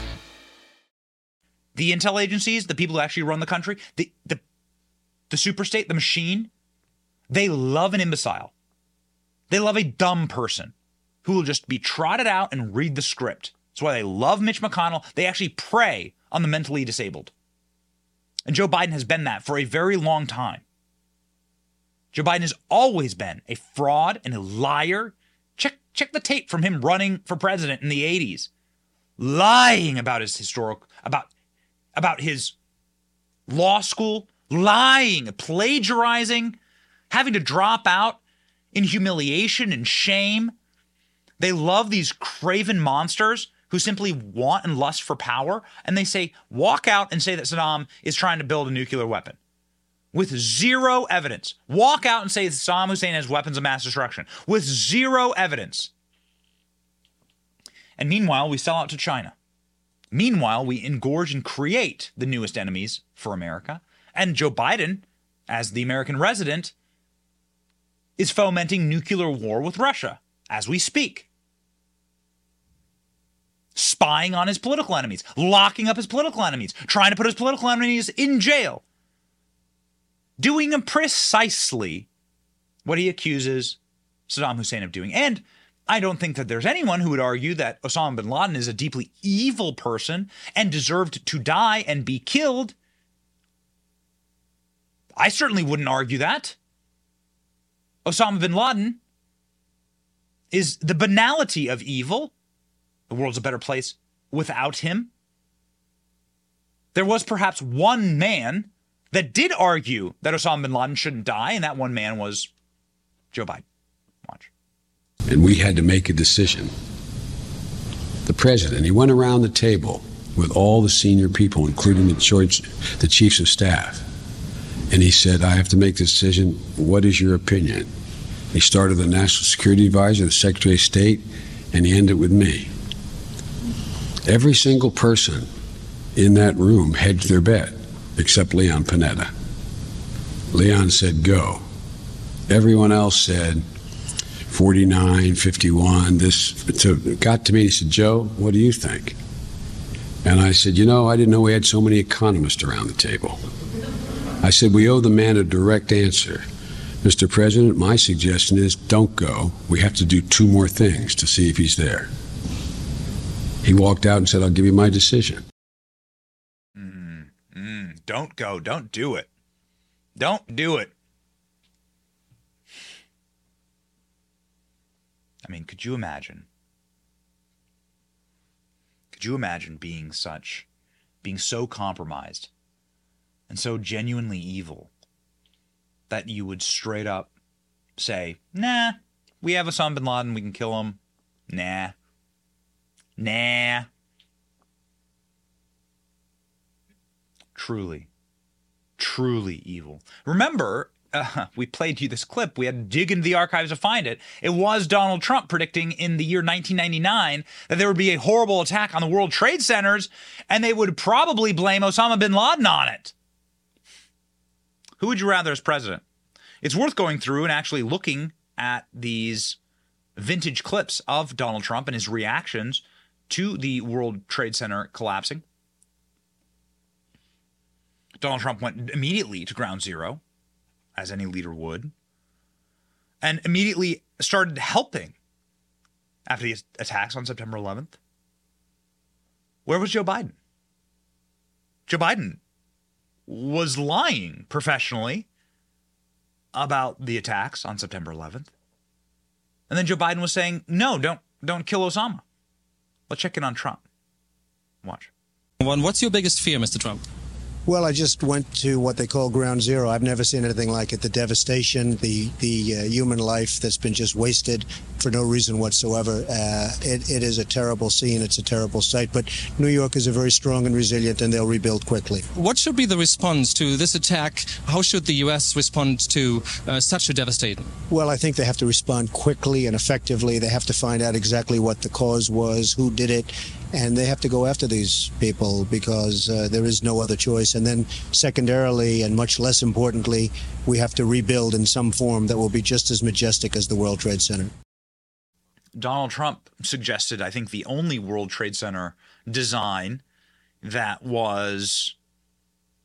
The intel agencies, the people who actually run the country, the superstate, the machine, they love an imbecile. They love a dumb person who will just be trotted out and read the script. That's why they love Mitch McConnell. They actually prey on the mentally disabled. And Joe Biden has been that for a very long time. Joe Biden has always been a fraud and a liar. Check the tape from him running for president in the 80s, lying about his about his law school, lying, plagiarizing, having to drop out in humiliation and shame. They love these craven monsters who simply want and lust for power. And they say, walk out and say that Saddam is trying to build a nuclear weapon with zero evidence. Walk out and say that Saddam Hussein has weapons of mass destruction with zero evidence. And meanwhile, we sell out to China. Meanwhile, we engorge and create the newest enemies for America. And Joe Biden, as the American resident, is fomenting nuclear war with Russia as we speak. Spying on his political enemies, locking up his political enemies, trying to put his political enemies in jail. Doing precisely what he accuses Saddam Hussein of doing. And I don't think that there's anyone who would argue that Osama bin Laden is a deeply evil person and deserved to die and be killed. I certainly wouldn't argue that. Osama bin Laden is the banality of evil. The world's a better place without him. There was perhaps one man that did argue that Osama bin Laden shouldn't die, and that one man was Joe Biden. Watch. And we had to make a decision. The president, he went around the table with all the senior people, including the chiefs of staff. And he said, I have to make this decision. What is your opinion? He started with the National Security Advisor, the Secretary of State, and he ended with me. Every single person in that room hedged their bet, except Leon Panetta. Leon said, go. Everyone else said, 49, 51, got to me, he said, Joe, what do you think? And I said, I didn't know we had so many economists around the table. I said, we owe the man a direct answer. Mr. President, my suggestion is don't go. We have to do two more things to see if he's there. He walked out and said, I'll give you my decision. Don't go. Don't do it. Don't do it. I mean, could you imagine? Could you imagine being so compromised and so genuinely evil that you would straight up say, nah, we have Osama bin Laden, we can kill him. Nah. Truly evil. Remember, we played you this clip. We had to dig into the archives to find it. It was Donald Trump predicting in the year 1999 that there would be a horrible attack on the World Trade Centers, and they would probably blame Osama bin Laden on it. Who would you rather as president? It's worth going through and actually looking at these vintage clips of Donald Trump and his reactions to the World Trade Center collapsing. Donald Trump went immediately to ground zero, as any leader would, and immediately started helping after the attacks on September 11th. Where was Joe Biden? Joe Biden was lying professionally about the attacks on September 11th. And then Joe Biden was saying, no, don't kill Osama. Let's check in on Trump. Watch. What's your biggest fear, Mr. Trump? Well, I just went to what they call ground zero. I've never seen anything like it. The devastation, the human life that's been just wasted for no reason whatsoever. It is a terrible scene. It's a terrible sight. But New Yorkers are very strong and resilient, and they'll rebuild quickly. What should be the response to this attack? How should the U.S. respond to such a devastation? Well, I think they have to respond quickly and effectively. They have to find out exactly what the cause was, who did it. And they have to go after these people because there is no other choice. And then secondarily, and much less importantly, we have to rebuild in some form that will be just as majestic as the World Trade Center. Donald Trump suggested, I think, the only World Trade Center design that was,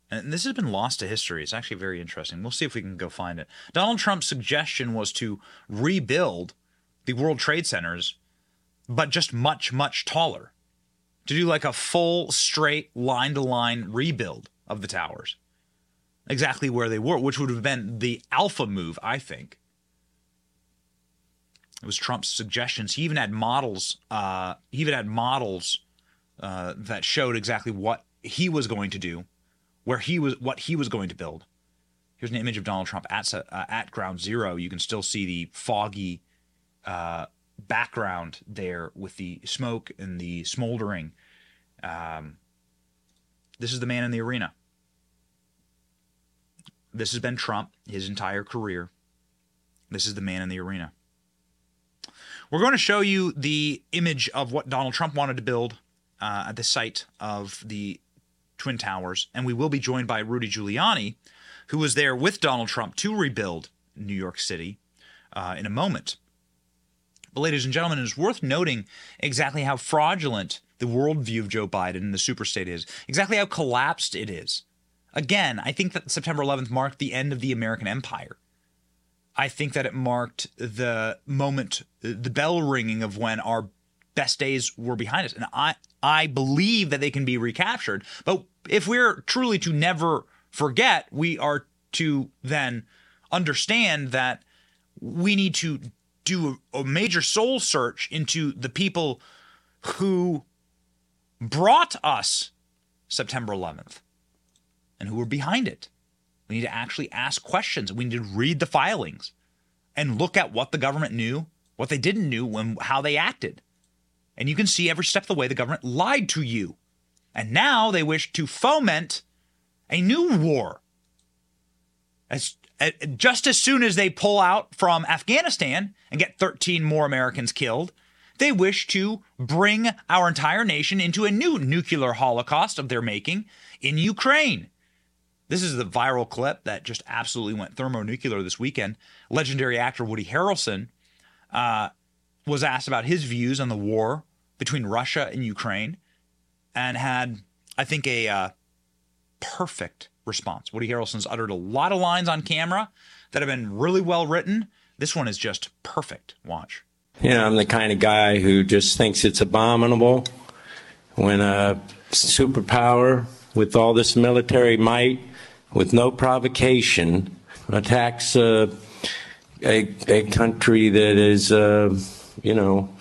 and this has been lost to history. It's actually very interesting. We'll see if we can go find it. Donald Trump's suggestion was to rebuild the World Trade Centers, but just much, much taller. To do like a full, straight, line-to-line rebuild of the towers. Exactly where they were, which would have been the alpha move, I think. It was Trump's suggestions. He even had models, that showed exactly what he was going to do, where he was, what he was going to build. Here's an image of Donald Trump at ground zero. You can still see the foggy background there with the smoke and the smoldering. This is the man in the arena. This has been Trump his entire career. This is the man in the arena. We're going to show you the image of what Donald Trump wanted to build at the site of the Twin Towers, and we will be joined by Rudy Giuliani, who was there with Donald Trump to rebuild New York City in a moment. But ladies and gentlemen, it is worth noting exactly how fraudulent the worldview of Joe Biden and the superstate is, exactly how collapsed it is. Again, I think that September 11th marked the end of the American empire. I think that it marked the moment, the bell ringing of when our best days were behind us. And I believe that they can be recaptured. But if we're truly to never forget, we are to then understand that we need to do a major soul search into the people who brought us September 11th and who were behind it. We need to actually ask questions. We need to read the filings and look at what the government knew, what they didn't know, and how they acted. And you can see every step of the way the government lied to you. And now they wish to foment a new war. Just as soon as they pull out from Afghanistan and get 13 more Americans killed, they wish to bring our entire nation into a new nuclear holocaust of their making in Ukraine. This is the viral clip that just absolutely went thermonuclear this weekend. Legendary actor Woody Harrelson was asked about his views on the war between Russia and Ukraine and had, I think, a perfect response. Woody Harrelson's uttered a lot of lines on camera that have been really well written. This one is just perfect. Watch. You know, I'm the kind of guy who just thinks it's abominable when a superpower with all this military might, with no provocation, attacks a country that is, you know,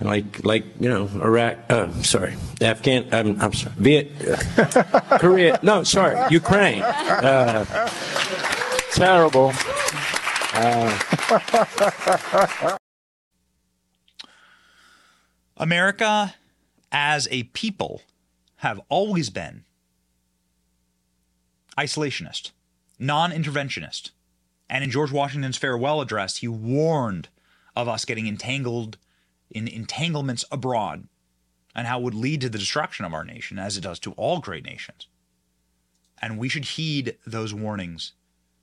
like you know, Iraq. Sorry, Afghan. I'm sorry, Korea. No, sorry, Ukraine. Terrible. America, as a people, have always been isolationist, non-interventionist, and in George Washington's farewell address, he warned of us getting entangled in entanglements abroad and how it would lead to the destruction of our nation, as it does to all great nations. And we should heed those warnings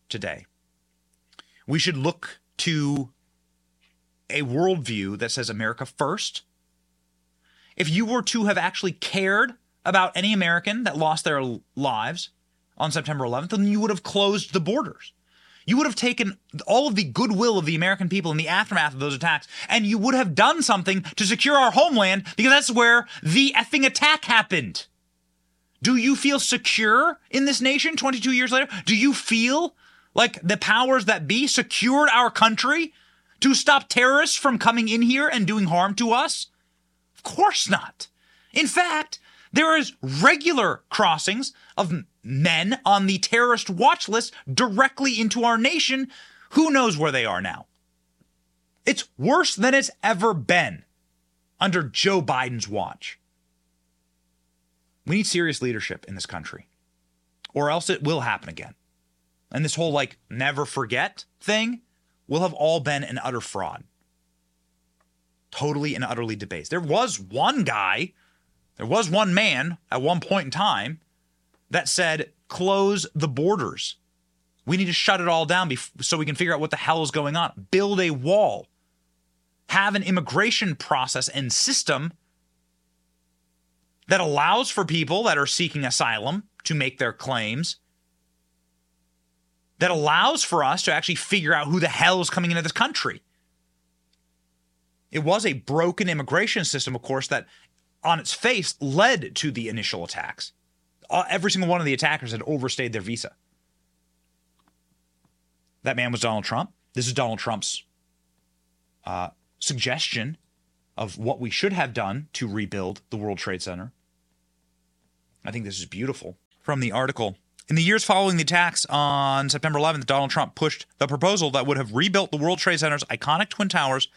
today. We should look to a worldview that says America first, If you were to have actually cared about any American that lost their lives on September 11th, then you would have closed the borders. You would have taken all of the goodwill of the American people in the aftermath of those attacks, and you would have done something to secure our homeland, because that's where the effing attack happened. Do you feel secure in this nation 22 years later? Do you feel like the powers that be secured our country to stop terrorists from coming in here and doing harm to us? Of course not. In fact, there is regular crossings of men on the terrorist watch list directly into our nation. Who knows where they are now? It's worse than it's ever been under Joe Biden's watch. We need serious leadership in this country, or else it will happen again. And this whole like never forget thing will have all been an utter fraud. Totally and utterly debased. There was one man at one point in time that said, close the borders. We need to shut it all down so we can figure out what the hell is going on. Build a wall. Have an immigration process and system that allows for people that are seeking asylum to make their claims. That allows for us to actually figure out who the hell is coming into this country. It was a broken immigration system, of course, that on its face led to the initial attacks. Every single one of the attackers had overstayed their visa. That man was Donald Trump. This is Donald Trump's suggestion of what we should have done to rebuild the World Trade Center. I think this is beautiful. From the article, in the years following the attacks on September 11th, Donald Trump pushed the proposal that would have rebuilt the World Trade Center's iconic Twin Towers,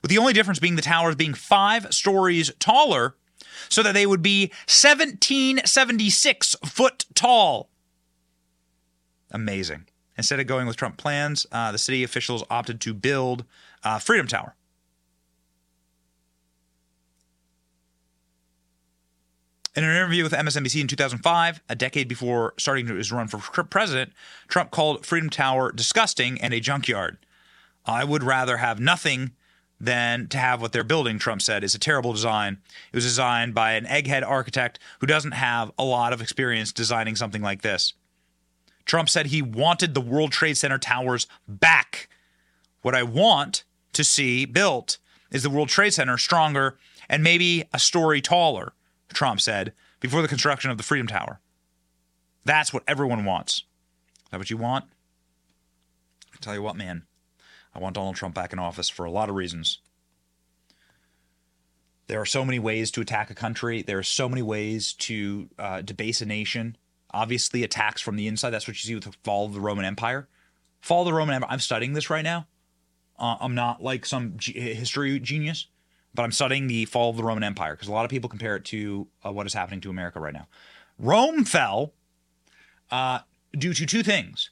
with the only difference being the towers being 5 stories taller, so that they would be 1,776 foot tall. Amazing. Instead of going with Trump plans, the city officials opted to build Freedom Tower. In an interview with MSNBC in 2005, a decade before starting his run for president, Trump called Freedom Tower disgusting and a junkyard. I would rather have nothing than to have what they're building, Trump said, is a terrible design. It was designed by an egghead architect who doesn't have a lot of experience designing something like this. Trump said he wanted the World Trade Center towers back. What I want to see built is the World Trade Center stronger and maybe a story taller, Trump said, before the construction of the Freedom Tower. That's what everyone wants. Is that what you want? I'll tell you what, man. I want Donald Trump back in office for a lot of reasons. There are so many ways to attack a country. There are so many ways to debase a nation. Obviously, attacks from the inside. That's what you see with the fall of the Roman Empire. Fall of the Roman Empire. I'm studying this right now. I'm not like some history genius, but I'm studying the fall of the Roman Empire because a lot of people compare it to what is happening to America right now. Rome fell due to two things.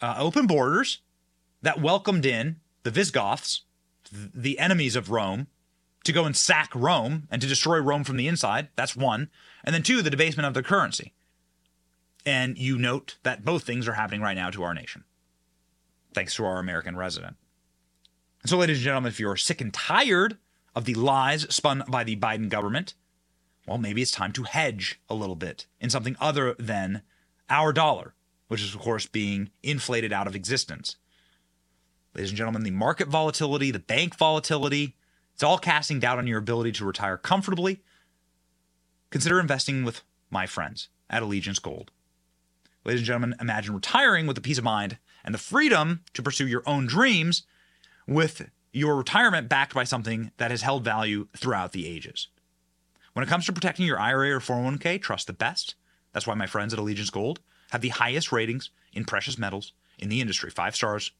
Open borders that welcomed in the Visigoths, the enemies of Rome, to go and sack Rome and to destroy Rome from the inside. That's one. And then two, the debasement of their currency. And you note that both things are happening right now to our nation, thanks to our American resident. And so, ladies and gentlemen, if you're sick and tired of the lies spun by the Biden government, well, maybe it's time to hedge a little bit in something other than our dollar, which is, of course, being inflated out of existence. Ladies and gentlemen, the market volatility, the bank volatility, it's all casting doubt on your ability to retire comfortably. Consider investing with my friends at Allegiance Gold. Ladies and gentlemen, imagine retiring with the peace of mind and the freedom to pursue your own dreams with your retirement backed by something that has held value throughout the ages. When it comes to protecting your IRA or 401k, trust the best. That's why my friends at Allegiance Gold have the highest ratings in precious metals in the industry, 5 stars.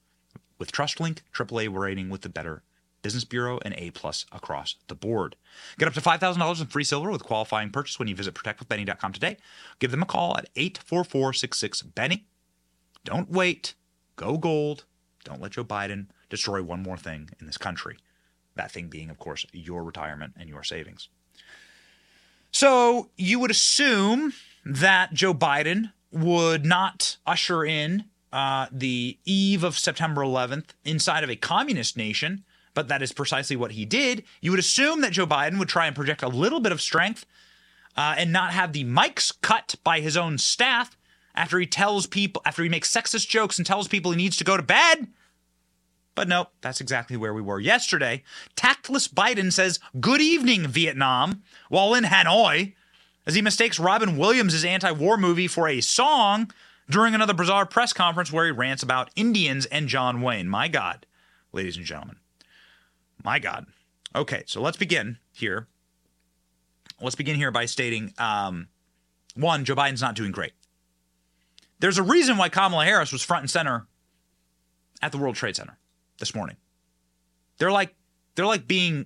With TrustLink, AAA rating with the Better Business Bureau, and A+ across the board. Get up to $5,000 in free silver with qualifying purchase when you visit protectwithbenny.com today. Give them a call at 844-66-BENNY. Don't wait. Go gold. Don't let Joe Biden destroy one more thing in this country. That thing being, of course, your retirement and your savings. So you would assume that Joe Biden would not usher in the eve of September 11th inside of a communist nation But that is precisely what he did. You would assume that Joe Biden would try and project a little bit of strength and not have the mics cut by his own staff after he tells people, after he makes sexist jokes and tells people he needs to go to bed. But no, that's exactly where we were yesterday. Tactless Biden says, "Good evening, Vietnam," while in Hanoi, as he mistakes Robin Williams' anti-war movie for a song during another bizarre press conference where he rants about Indians and John Wayne. My God, ladies and gentlemen. My God. Okay, so let's begin here. Let's begin here by stating, one, Joe Biden's not doing great. There's a reason why Kamala Harris was front and center at the World Trade Center this morning. They're being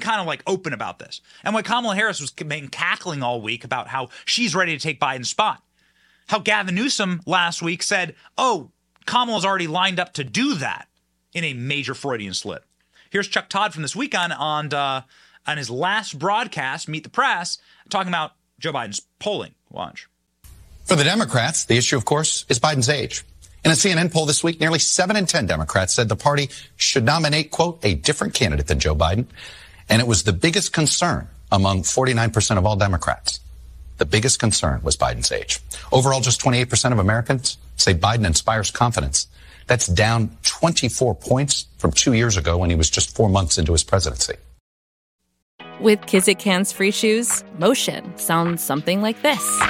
kind of like open about this. And why Kamala Harris was cackling all week about how she's ready to take Biden's spot. How Gavin Newsom last week said, oh, Kamala's already lined up to do that, in a major Freudian slip. Here's Chuck Todd from This Week on his last broadcast, Meet the Press, talking about Joe Biden's polling. Watch. For the Democrats, the issue, of course, is Biden's age. In a CNN poll this week, nearly 7 in 10 Democrats said the party should nominate, quote, a different candidate than Joe Biden. And it was the biggest concern among 49% of all Democrats. The biggest concern was Biden's age. Overall, just 28% of Americans say Biden inspires confidence. That's down 24 points from 2 years ago when he was just 4 months into his presidency. With Kizik hands-free shoes, motion sounds something like this.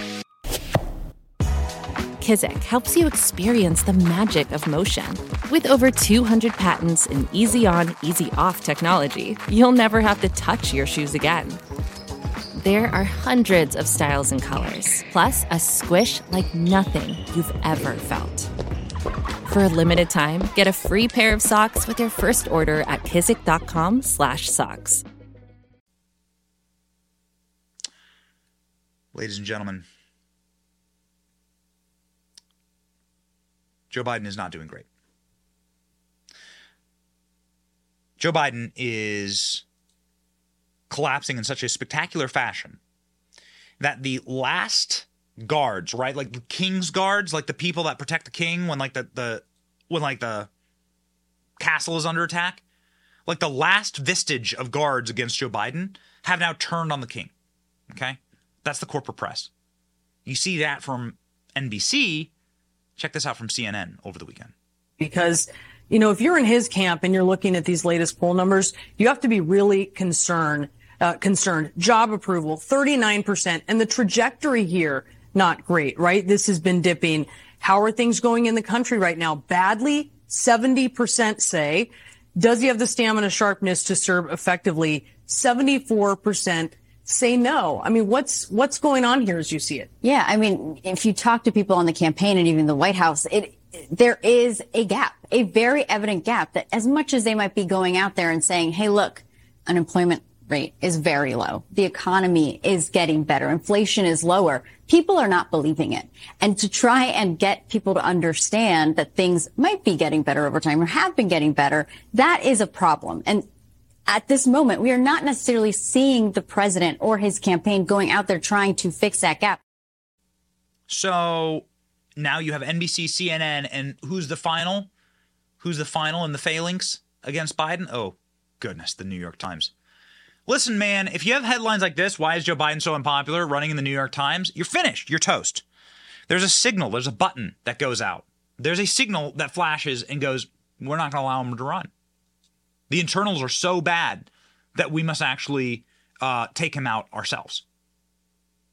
Kizik helps you experience the magic of motion. With over 200 patents and easy-on, easy-off technology, you'll never have to touch your shoes again. There are hundreds of styles and colors, plus a squish like nothing you've ever felt. For a limited time, get a free pair of socks with your first order at kizik.com/socks. Ladies and gentlemen, Joe Biden is not doing great. Joe Biden is collapsing in such a spectacular fashion that the last guards, right? Like the king's guards, like the people that protect the king when like the castle is under attack, like the last vestige of guards against Joe Biden have now turned on the king. Okay. That's the corporate press. You see that from NBC. Check this out from CNN over the weekend. Because, you know, if you're in his camp and you're looking at these latest poll numbers, you have to be really concerned. Job approval, 39%. And the trajectory here, not great, right? This has been dipping. How are things going in the country right now? Badly, 70% say. Does he have the stamina, sharpness to serve effectively? 74% say no. I mean, what's going on here as you see it? Yeah, I mean, if you talk to people on the campaign and even the White House, there is a gap, a very evident gap, that as much as they might be going out there and saying, hey, look, unemployment rate is very low. The economy is getting better. Inflation is lower. People are not believing it. And to try and get people to understand that things might be getting better over time or have been getting better, that is a problem. And at this moment, we are not necessarily seeing the president or his campaign going out there trying to fix that gap. So now you have NBC, CNN, and who's the final? Who's the final in the phalanx against Biden? Oh, goodness, the New York Times. Listen, man, if you have headlines like this, why is Joe Biden so unpopular, running in the New York Times? You're finished. You're toast. There's a signal. There's a button that goes out. There's a signal that flashes and goes, we're not going to allow him to run. The internals are so bad that we must actually take him out ourselves,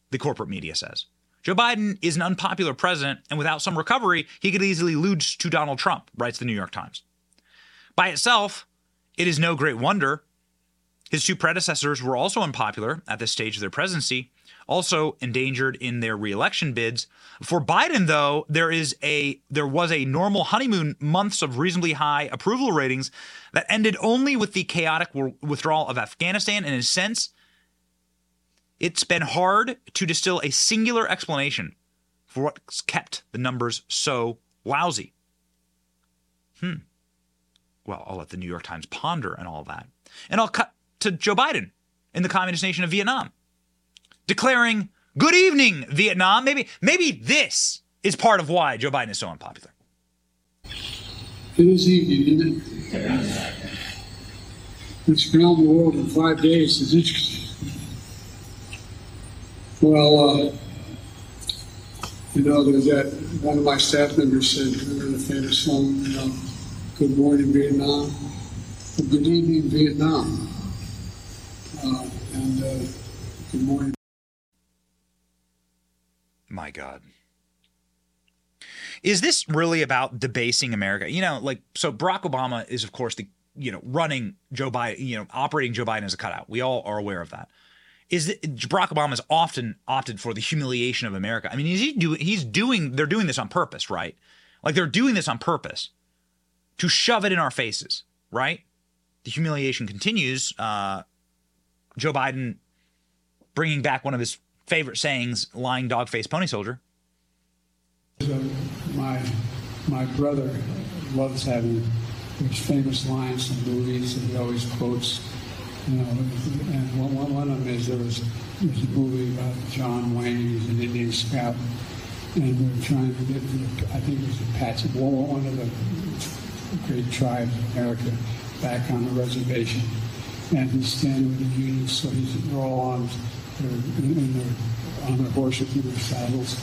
the corporate media says. Joe Biden is an unpopular president, and without some recovery, he could easily lose to Donald Trump, writes the New York Times. By itself, it is no great wonder his two predecessors were also unpopular at this stage of their presidency, also endangered in their reelection bids. For Biden, though, there was a normal honeymoon, months of reasonably high approval ratings that ended only with the chaotic withdrawal of Afghanistan. And in a sense, it's been hard to distill a singular explanation for what's kept the numbers so lousy. Well, I'll let the New York Times ponder and all that. And I'll cut to Joe Biden in the communist nation of Vietnam, declaring, good evening, Vietnam. Maybe this is part of why Joe Biden is so unpopular. It is evening, isn't it? which found the world in 5 days, is interesting. Well, you know, there's that one of my staff members said, we were in a famous song, you know, good morning Vietnam, good evening Vietnam, and good morning. My God. Is this really about debasing America? You know, like, so Barack Obama is, of course, the, you know, running Joe Biden, you know, operating Joe Biden as a cutout. We all are aware of that. Barack Obama has often opted for the humiliation of America. I mean, they're doing this on purpose, right? Like, they're doing this on purpose to shove it in our faces, right? The humiliation continues. Joe Biden bringing back one of his favorite sayings, lying dog faced pony soldier. My brother loves having these famous lines from movies that he always quotes. You know, and one of them is there was a movie about John Wayne, he's an Indian scout, and they're trying to get, I think it was the Apache, one of the great tribes of America, back on the reservation, and he's standing with the Union, so they're all armed, on their horses with their saddles,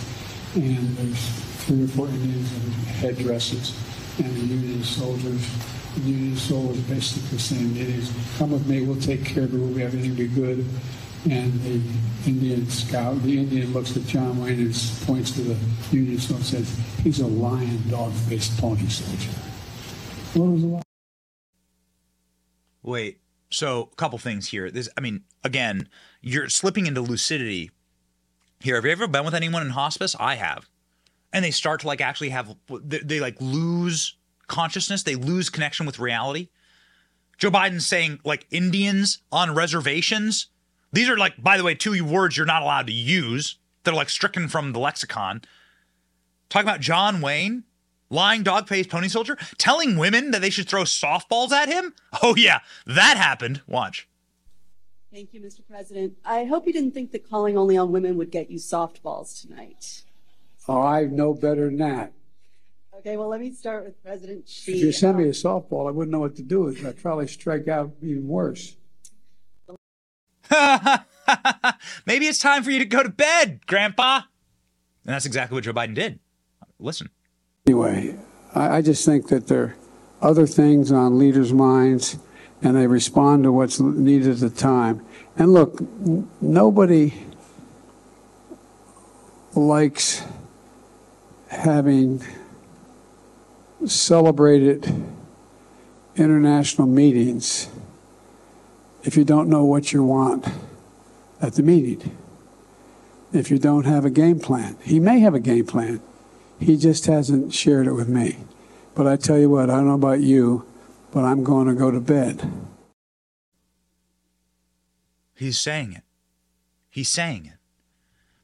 and there's 3 or 4 Indians in headdresses, and the Union soldiers. The Union soldiers basically saying, Indians, come with me, we'll take care of you, we have everything be good. And the Indian scout, the Indian looks at John Wayne and points to the Union soldier and says, he's a lion, dog-faced pony soldier. What was the lion? Wait, so a couple things here. Again, you're slipping into lucidity here. Have you ever been with anyone in hospice? I have. And they start to actually lose consciousness. They lose connection with reality. Joe Biden's saying like Indians on reservations. These are like, by the way, 2 words you're not allowed to use. They're like stricken from the lexicon. Talking about John Wayne, lying dog-faced pony soldier, telling women that they should throw softballs at him. Oh yeah, that happened. Watch. Thank you, Mr. President. I hope you didn't think that calling only on women would get you softballs tonight. Oh, I know better than that. Okay, well, let me start with President Xi. If you sent me a softball, I wouldn't know what to do. I'd probably strike out even worse. Maybe it's time for you to go to bed, Grandpa. And that's exactly what Joe Biden did. Listen. Anyway, I just think that there are other things on leaders' minds, and they respond to what's needed at the time. And look, nobody likes having celebrated international meetings if you don't know what you want at the meeting, if you don't have a game plan. He may have a game plan. He just hasn't shared it with me. But I tell you what, I don't know about you, but I'm going to go to bed. He's saying it. He's saying it.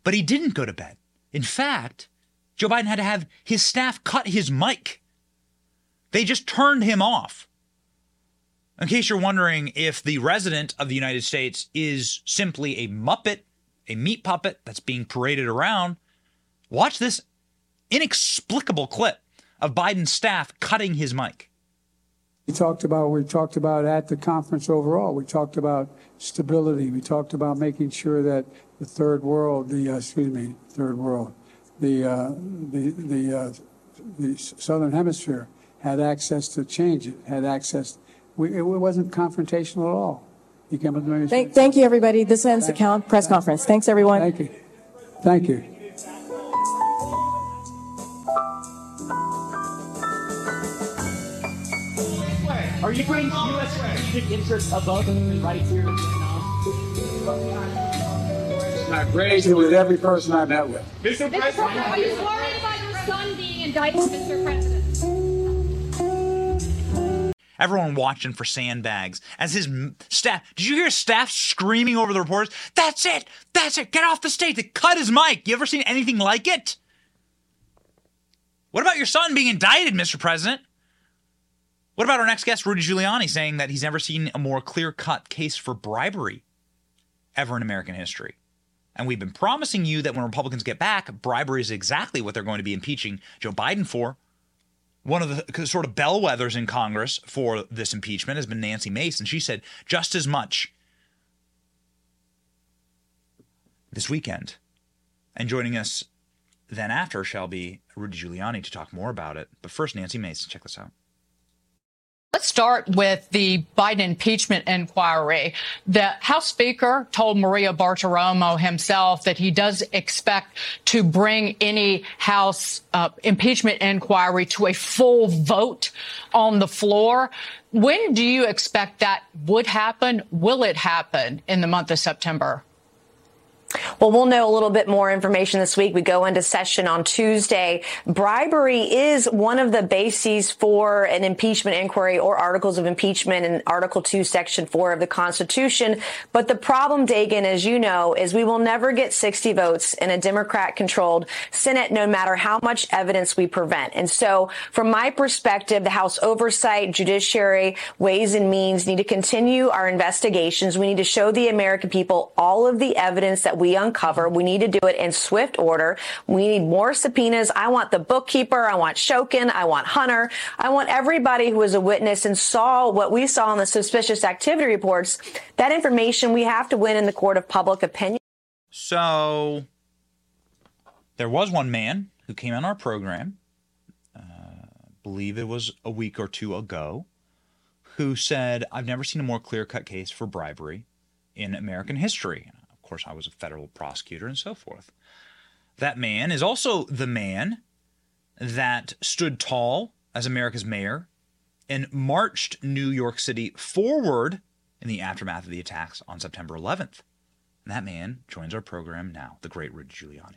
But he didn't go to bed. In fact, Joe Biden had to have his staff cut his mic. They just turned him off. In case you're wondering if the resident of the United States is simply a muppet, a meat puppet that's being paraded around, watch this inexplicable clip of Biden's staff cutting his mic. We talked about at the conference overall. We talked about stability. We talked about making sure that the Southern Hemisphere had access to change. It had access. It wasn't confrontational at all. You came with me. Thank you, everybody. This ends the press conference. Thanks, everyone. Thank you. Thank you. Are you putting U.S. strategic interests above and right here in Vietnam? I've raised it with every person I met with. Mr. President, are you worried about your son being indicted, Mr. President? Everyone watching for sandbags as his staff. Did you hear staff screaming over the reporters? That's it. That's it. Get off the stage. They cut his mic. You ever seen anything like it? What about your son being indicted, Mr. President? What about our next guest, Rudy Giuliani, saying that he's never seen a more clear-cut case for bribery ever in American history? And we've been promising you that when Republicans get back, bribery is exactly what they're going to be impeaching Joe Biden for. One of the sort of bellwethers in Congress for this impeachment has been Nancy Mace, and she said just as much this weekend. And joining us then after shall be Rudy Giuliani to talk more about it. But first, Nancy Mace, check this out. Let's start with the Biden impeachment inquiry. The House Speaker told Maria Bartiromo himself that he does expect to bring any House impeachment inquiry to a full vote on the floor. When do you expect that would happen? Will it happen in the month of September? Well, we'll know a little bit more information this week. We go into session on Tuesday. Bribery is one of the bases for an impeachment inquiry or articles of impeachment in Article 2, Section 4 of the Constitution. But the problem, Dagan, as you know, is we will never get 60 votes in a Democrat-controlled Senate, no matter how much evidence we prevent. And so from my perspective, the House Oversight, Judiciary, Ways and Means need to continue our investigations. We need to show the American people all of the evidence that we uncover. We need to do it in swift order. We need more subpoenas. I want the bookkeeper. I want Shokin. I want Hunter. I want everybody who was a witness and saw what we saw in the suspicious activity reports. That information we have to win in the court of public opinion. So there was one man who came on our program, believe it was a week or two ago, who said, I've never seen a more clear-cut case for bribery in American history. Of course, I was a federal prosecutor and so forth. That man is also the man that stood tall as America's mayor and marched New York City forward in the aftermath of the attacks on September 11th. And that man joins our program now, the great Rudy Giuliani.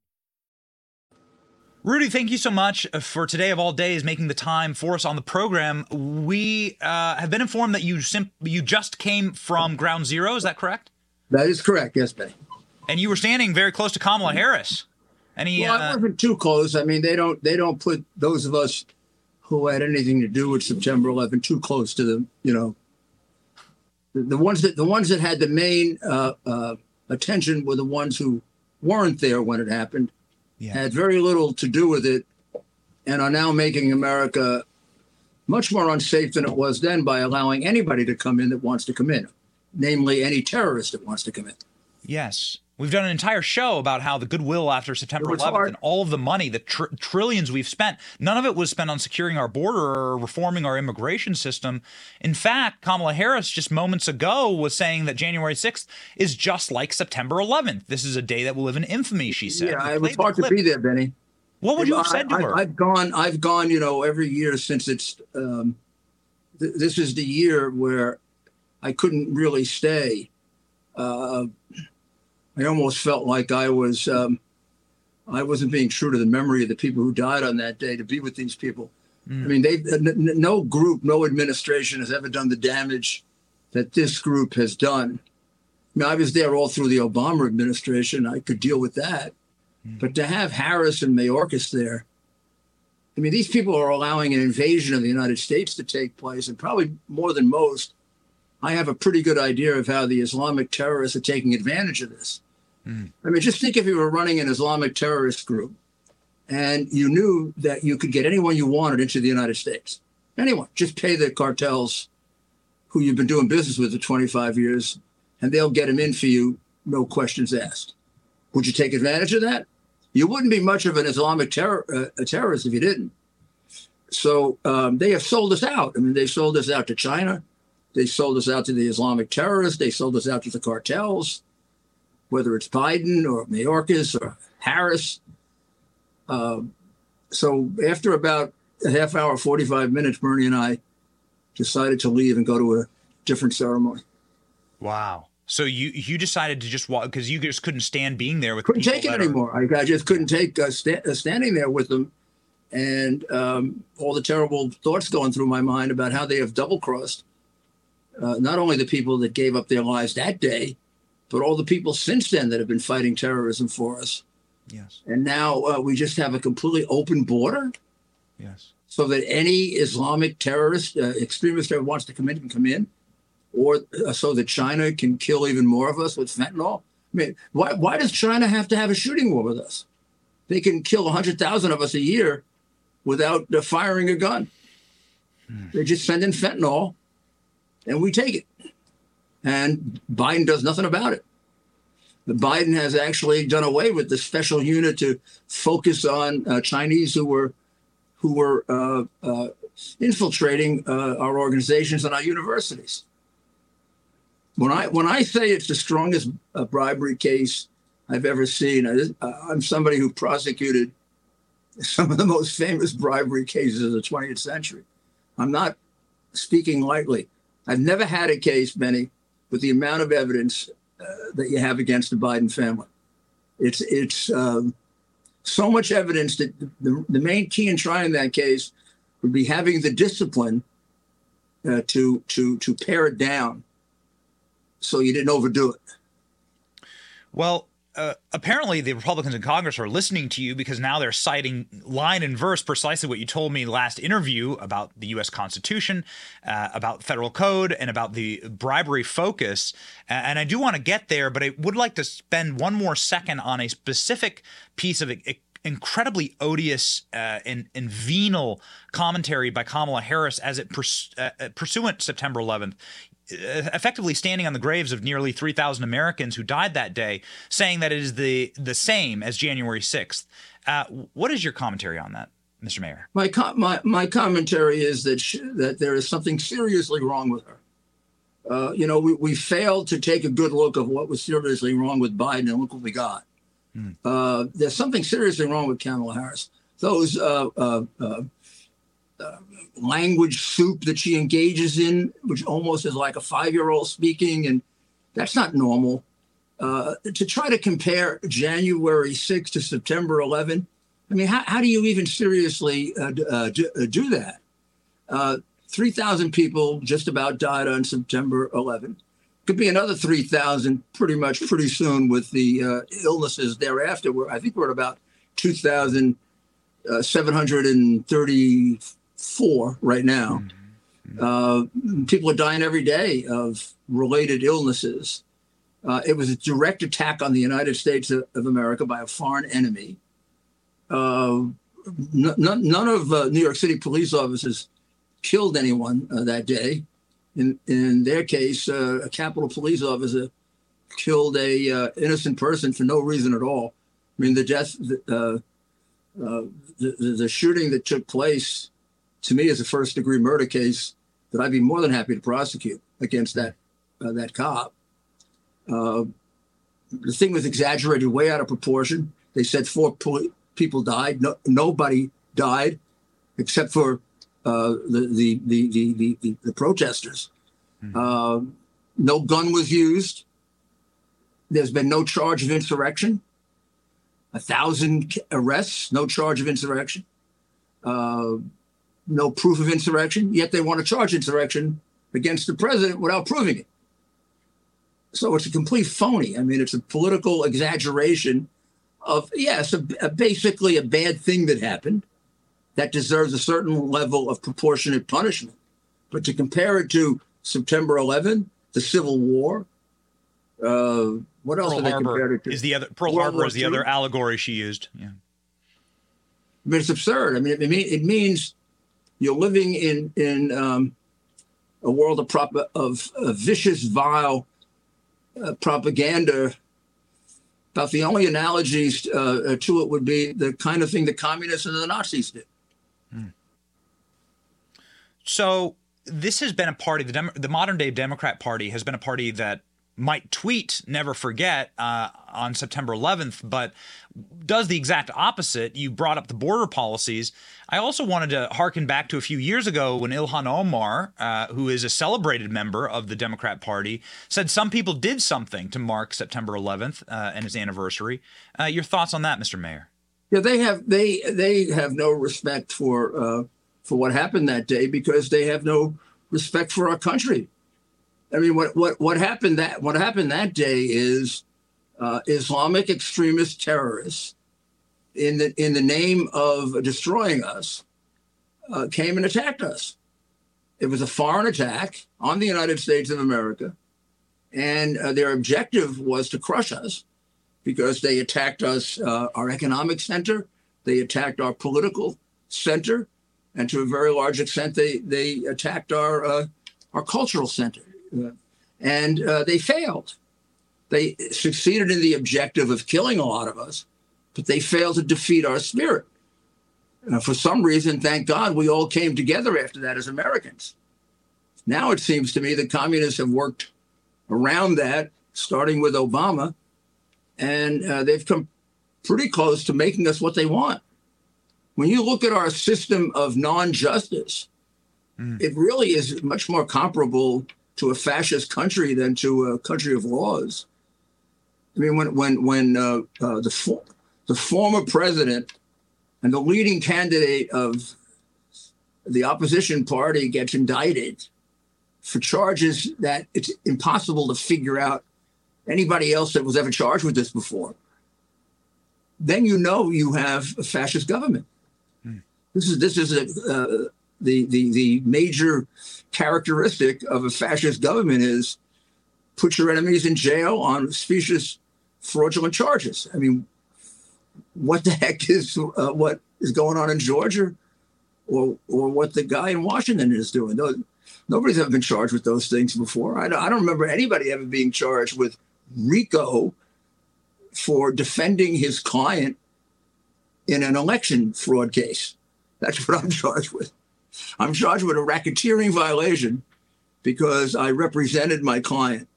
Rudy, thank you so much for today of all days making the time for us on the program. We have been informed that you just came from Ground Zero. Is that correct? That is correct. Yes, Benny. And you were standing very close to Kamala Harris. Well, I wasn't too close. I mean, they don't put those of us who had anything to do with September 11 too close to them. You know, the ones that had the main attention were the ones who weren't there when it happened. Yeah. Had very little to do with it, and are now making America much more unsafe than it was then by allowing anybody to come in that wants to come in, namely any terrorist that wants to come in. Yes. We've done an entire show about how the goodwill after September 11th and all of the money, the trillions we've spent, none of it was spent on securing our border or reforming our immigration system. In fact, Kamala Harris just moments ago was saying that January 6th is just like September 11th. This is a day that will live in infamy, she said. Yeah, it was hard to be there, Benny. What would you have said to her? I've gone, you know, every year since it's this is the year where I couldn't really stay. I almost felt like I wasn't being true to the memory of the people who died on that day to be with these people. I mean, no group, no administration has ever done the damage that this group has done. I mean, I was there all through the Obama administration. I could deal with that. But to have Harris and Mayorkas there, I mean, these people are allowing an invasion of the United States to take place, and probably more than most, I have a pretty good idea of how the Islamic terrorists are taking advantage of this. I mean, just think if you were running an Islamic terrorist group and you knew that you could get anyone you wanted into the United States. Anyone. Just pay the cartels who you've been doing business with for 25 years, and they'll get them in for you, no questions asked. Would you take advantage of that? You wouldn't be much of an Islamic terrorist if you didn't. So they have sold us out. I mean, they sold us out to China. They sold us out to the Islamic terrorists. They sold us out to the cartels, whether it's Biden or Mayorkas or Harris. So after about a half hour, 45 minutes, Bernie and I decided to leave and go to a different ceremony. Wow. So you decided to just walk because you just couldn't stand being there with people. Couldn't take it anymore. I just couldn't take standing there with them, and all the terrible thoughts going through my mind about how they have double-crossed not only the people that gave up their lives that day, but all the people since then that have been fighting terrorism for us. Yes. And now we just have a completely open border. Yes. So that any Islamic terrorist, extremist that wants to come in can come in. Or so that China can kill even more of us with fentanyl. I mean, why does China have to have a shooting war with us? They can kill 100,000 of us a year without firing a gun. They just send in fentanyl, and we take it. And Biden does nothing about it. Biden has actually done away with the special unit to focus on Chinese who were infiltrating our organizations and our universities. When I say it's the strongest bribery case I've ever seen, I'm somebody who prosecuted some of the most famous bribery cases of the 20th century. I'm not speaking lightly. I've never had a case, Benny, with the amount of evidence that you have against the Biden family. It's so much evidence that the main key in trying that case would be having the discipline to pare it down. So you didn't overdo it. Well, apparently the Republicans in Congress are listening to you because now they're citing line and verse precisely what you told me last interview about the U.S. Constitution, about federal code, and about the bribery focus. And I do want to get there, but I would like to spend one more second on a specific piece of incredibly odious and venal commentary by Kamala Harris as it pursuant September 11th. Effectively standing on the graves of nearly 3,000 Americans who died that day, saying that it is the same as January 6th. What is your commentary on that, Mr. Mayor? My commentary is that there is something seriously wrong with her. We failed to take a good look of what was seriously wrong with Biden, and look what we got. There's something seriously wrong with Kamala Harris. Those language soup that she engages in, which almost is like a five-year-old speaking, and that's not normal. To try to compare January 6th to September 11, I mean, how do you even seriously do that? 3,000 people just about died on September 11. Could be another 3,000 pretty soon with the illnesses thereafter. I think we're at about 2,734 right now. People are dying every day of related illnesses. It was a direct attack on the United States of America by a foreign enemy. None of New York City police officers killed anyone that day. In their case, a Capitol police officer killed a innocent person for no reason at all. I mean, the shooting that took place, to me, is a first-degree murder case that I'd be more than happy to prosecute against that cop. The thing was exaggerated way out of proportion. They said 4 people died. No, nobody died except for the protesters. No gun was used. There's been no charge of insurrection. 1,000 arrests, no charge of insurrection, no proof of insurrection, yet they want to charge insurrection against the president without proving it. So it's a complete phony. I mean, it's a political exaggeration of, yes, basically a bad thing that happened that deserves a certain level of proportionate punishment. But to compare it to September 11, the Civil War, what else did they compare it to? Pearl Harbor is the other allegory she used. Yeah. I mean, it's absurd. I mean, it means you're living in a world of vicious, vile propaganda. About the only analogies to it would be the kind of thing the communists and the Nazis did. So this has been a party, the modern-day Democrat Party has been a party that might tweet "never forget" on September 11th, but does the exact opposite. You brought up the border policies. I also wanted to harken back to a few years ago when Ilhan Omar, who is a celebrated member of the Democrat Party, said some people did something to mark September 11th and its anniversary. Your thoughts on that, Mr. Mayor? Yeah, they have no respect for what happened that day because they have no respect for our country. I mean, what happened that day is Islamic extremist terrorists, in the name of destroying us, came and attacked us. It was a foreign attack on the United States of America, and their objective was to crush us, because they attacked us, our economic center, they attacked our political center, and to a very large extent, they attacked our cultural center. And they failed. They succeeded in the objective of killing a lot of us, but they failed to defeat our spirit. For some reason, thank God, we all came together after that as Americans. Now it seems to me that communists have worked around that, starting with Obama, and they've come pretty close to making us what they want. When you look at our system of non-justice, it really is much more comparable to a fascist country than to a country of laws. I mean, when the former president and the leading candidate of the opposition party gets indicted for charges that it's impossible to figure out anybody else that was ever charged with this before, then you know you have a fascist government. The major characteristic of a fascist government is put your enemies in jail on specious, fraudulent charges. I mean, what the heck is what is going on in Georgia, or what the guy in Washington is doing? Nobody's ever been charged with those things before. I don't remember anybody ever being charged with RICO for defending his client in an election fraud case. That's what I'm charged with. I'm charged with a racketeering violation because I represented my client.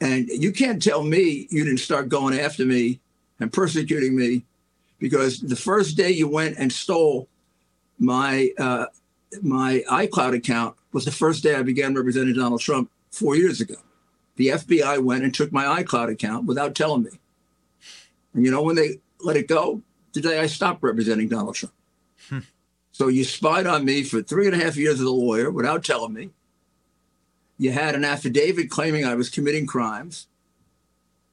And you can't tell me you didn't start going after me and persecuting me because the first day you went and stole my iCloud account was the first day I began representing Donald Trump 4 years ago. The FBI went and took my iCloud account without telling me. And you know when they let it go? The day I stopped representing Donald Trump. So you spied on me for 3.5 years as a lawyer without telling me. You had an affidavit claiming I was committing crimes.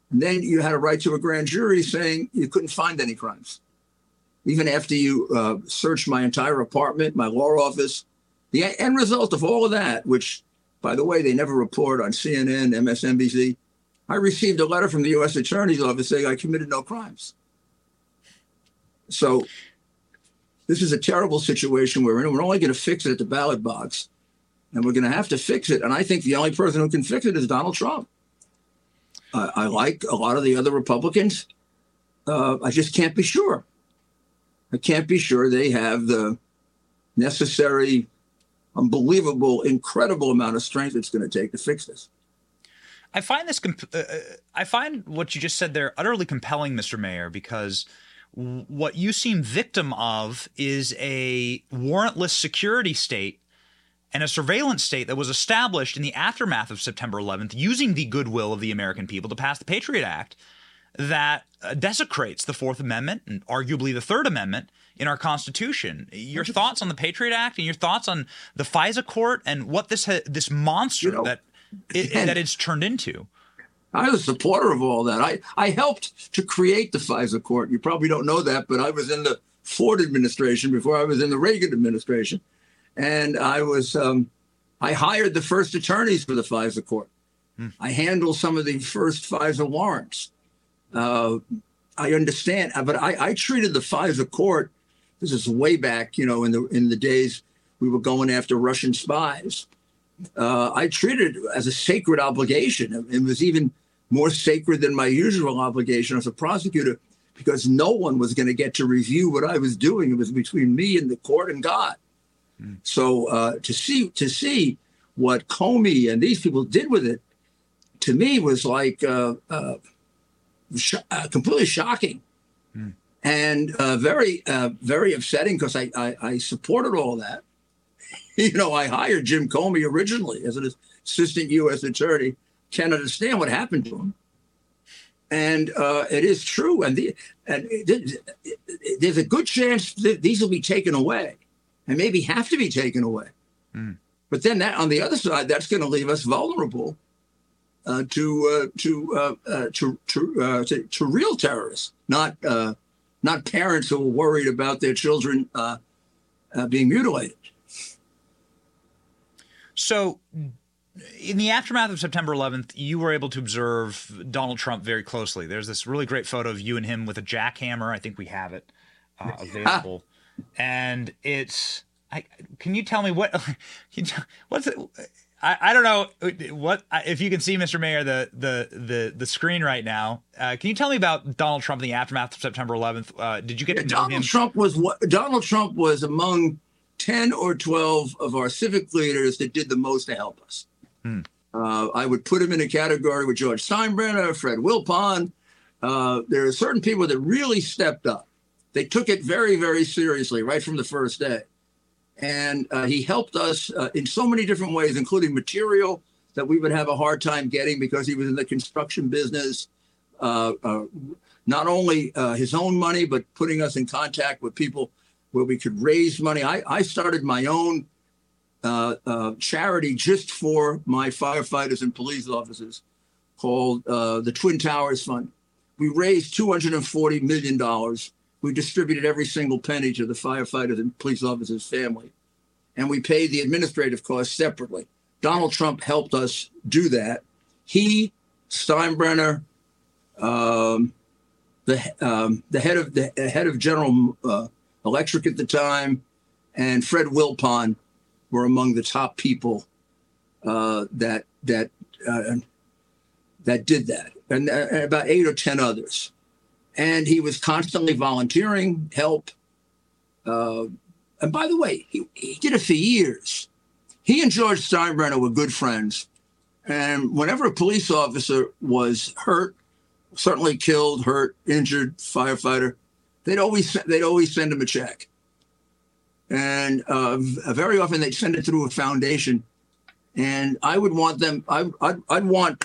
And then you had a right to a grand jury saying you couldn't find any crimes. Even after you searched my entire apartment, my law office, the end result of all of that, which, by the way, they never report on CNN, MSNBC, I received a letter from the U.S. Attorney's Office saying I committed no crimes. So this is a terrible situation we're in. We're only going to fix it at the ballot box, and we're going to have to fix it. And I think the only person who can fix it is Donald Trump. I like a lot of the other Republicans. I just can't be sure. I can't be sure they have the necessary, unbelievable, incredible amount of strength it's going to take to fix this. I find this. I find what you just said there utterly compelling, Mr. Mayor, because what you seem victim of is a warrantless security state and a surveillance state that was established in the aftermath of September 11th using the goodwill of the American people to pass the Patriot Act that desecrates the Fourth Amendment and arguably the Third Amendment in our Constitution. Your thoughts on the Patriot Act and your thoughts on the FISA court and what this monster that it's turned into. I was a supporter of all that. I helped to create the FISA court. You probably don't know that, but I was in the Ford administration before I was in the Reagan administration. And I was I hired the first attorneys for the FISA court. I handled some of the first FISA warrants. I understand, but I treated the FISA court. This is way back, you know, in the days we were going after Russian spies. I treated it as a sacred obligation. It was even more sacred than my usual obligation as a prosecutor because no one was going to get to review what I was doing. It was between me and the court and God. So to see what Comey and these people did with it to me was like completely shocking. Mm. And very upsetting, because I supported all that. You know, I hired Jim Comey originally as an assistant U.S. attorney. Can't understand what happened to him. And it is true. And there's a good chance that these will be taken away, and maybe have to be taken away. Mm. But then that, on the other side, that's going to leave us vulnerable to real terrorists, not parents who are worried about their children being mutilated. So, in the aftermath of September 11th, you were able to observe Donald Trump very closely. There's this really great photo of you and him with a jackhammer. I think we have it available. And it's can you tell me what's it? I don't know what, if you can see, Mr. Mayor, the screen right now. Can you tell me about Donald Trump in the aftermath of September 11th? Did you get to know him? Donald Trump was among 10 or 12 of our civic leaders that did the most to help us. Hmm. I would put him in a category with George Steinbrenner, Fred Wilpon. There are certain people that really stepped up. They took it very, very seriously right from the first day. And he helped us in so many different ways, including material that we would have a hard time getting because he was in the construction business. Not only his own money, but putting us in contact with people where we could raise money. I started my own charity just for my firefighters and police officers called the Twin Towers Fund. We raised $240 million. We distributed every single penny to the firefighters and police officers' family, and we paid the administrative costs separately. Donald Trump helped us do that. He, Steinbrenner, the head of General Electric at the time, and Fred Wilpon were among the top people that did that, and about 8 or 10 others. And he was constantly volunteering help. And by the way, he did it for years. He and George Steinbrenner were good friends. And whenever a police officer was hurt, certainly killed, hurt, injured, firefighter, they'd always send him a check. And very often they'd send it through a foundation. And I would want them, I'd want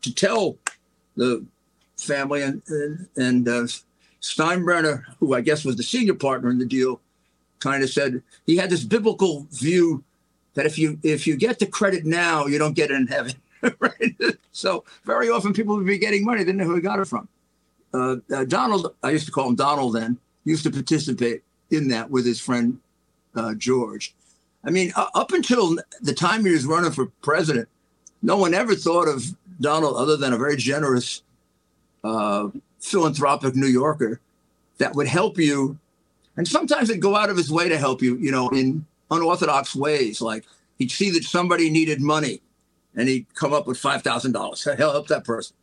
to tell the family and Steinbrenner, who I guess was the senior partner in the deal, kind of said he had this biblical view that if you get the credit now, you don't get it in heaven. Right? So very often people would be getting money. They didn't know who he got it from. Donald, I used to call him Donald then, used to participate in that with his friend George. I mean, up until the time he was running for president, no one ever thought of Donald other than a very generous philanthropic New Yorker that would help you, and sometimes it'd go out of his way to help you, you know, in unorthodox ways. Like he'd see that somebody needed money, and he'd come up with $5,000. He'll help that person,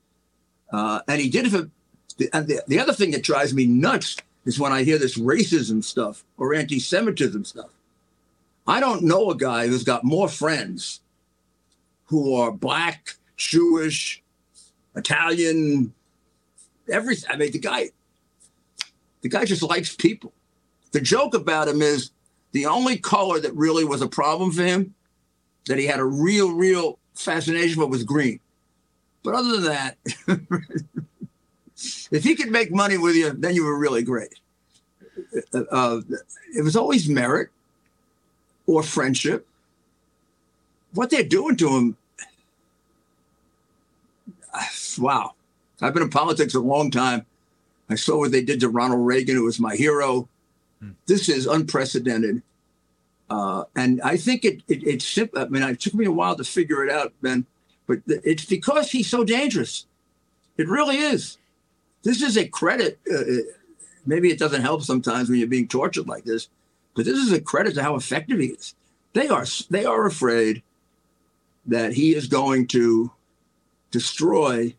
and he did it for. The other thing that drives me nuts is when I hear this racism stuff or anti-Semitism stuff. I don't know a guy who's got more friends who are black, Jewish, Italian. Everything. I mean, the guy just likes people. The joke about him is the only color that really was a problem for him, that he had a real fascination with, was green. But other than that, if he could make money with you, then you were really great. It was always merit or friendship. What they're doing to him, wow. I've been in politics a long time. I saw what they did to Ronald Reagan, who was my hero. Mm. This is unprecedented. And I think it's simple. I mean, it took me a while to figure it out, Ben, but it's because he's so dangerous. It really is. This is a credit. Maybe it doesn't help sometimes when you're being tortured like this, but this is a credit to how effective he is. They are afraid that he is going to destroy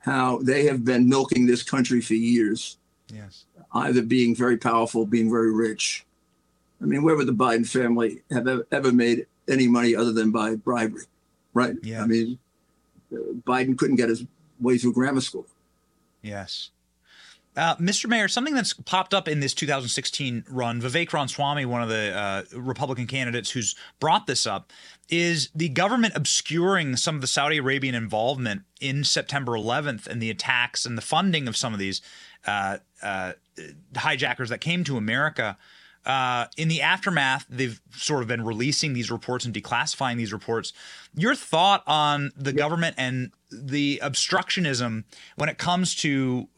how they have been milking this country for years. Yes. Either being very powerful, being very rich. I mean, where would the Biden family have ever made any money other than by bribery, right? Yeah. I mean, Biden couldn't get his way through grammar school. Yes. Mr. Mayor, something that's popped up in this 2016 run, Vivek Ramaswamy, one of the Republican candidates who's brought this up, is the government obscuring some of the Saudi Arabian involvement in September 11th and the attacks and the funding of some of these hijackers that came to America. In the aftermath, they've sort of been releasing these reports and declassifying these reports. Your thought on the government and the obstructionism when it comes to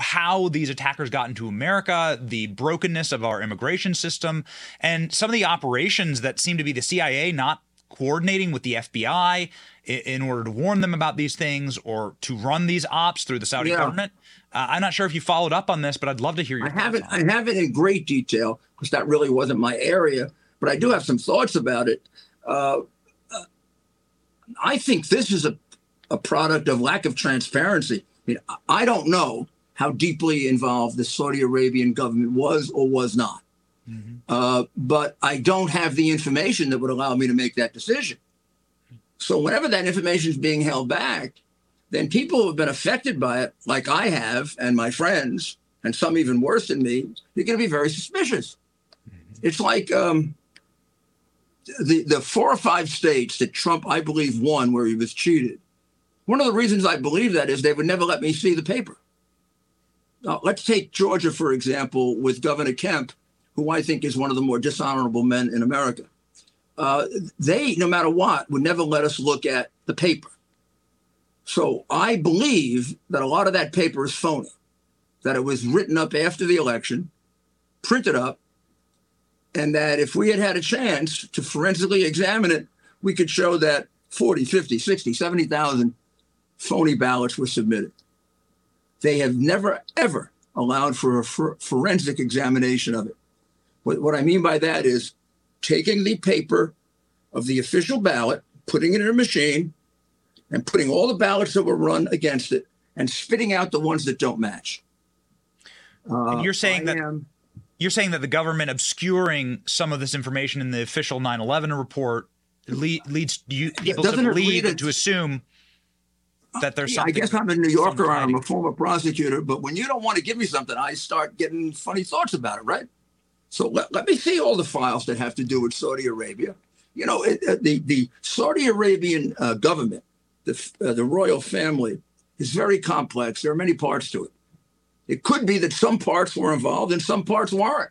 how these attackers got into America, the brokenness of our immigration system, and some of the operations that seem to be the CIA not coordinating with the FBI in order to warn them about these things or to run these ops through the Saudi government. I'm not sure if you followed up on this, but I'd love to hear your thoughts. I haven't in great detail because that really wasn't my area, but I do have some thoughts about it. I think this is a product of lack of transparency. I mean, I don't know how deeply involved the Saudi Arabian government was or was not. Mm-hmm. But I don't have the information that would allow me to make that decision. So whenever that information is being held back, then people who have been affected by it, like I have, and my friends, and some even worse than me, you're going to be very suspicious. It's like the 4 or 5 states that Trump, I believe, won where he was cheated. One of the reasons I believe that is they would never let me see the paper. Now, let's take Georgia, for example, with Governor Kemp, who I think is one of the more dishonorable men in America. They, no matter what, would never let us look at the paper. So I believe that a lot of that paper is phony, that it was written up after the election, printed up, and that if we had had a chance to forensically examine it, we could show that 40, 50, 60, 70,000 phony ballots were submitted. They have never, ever allowed for a forensic examination of it. What I mean by that is taking the paper of the official ballot, putting it in a machine, and putting all the ballots that were run against it and spitting out the ones that don't match. And you're saying that the government obscuring some of this information in the official 9/11 report leads people to believe and to assume that there's something. I guess I'm a New Yorker and I'm a former prosecutor, but when you don't want to give me something, I start getting funny thoughts about it, right? So let me see all the files that have to do with Saudi Arabia. You know, the Saudi Arabian government, the royal family, is very complex. There are many parts to it. It could be that some parts were involved and some parts weren't.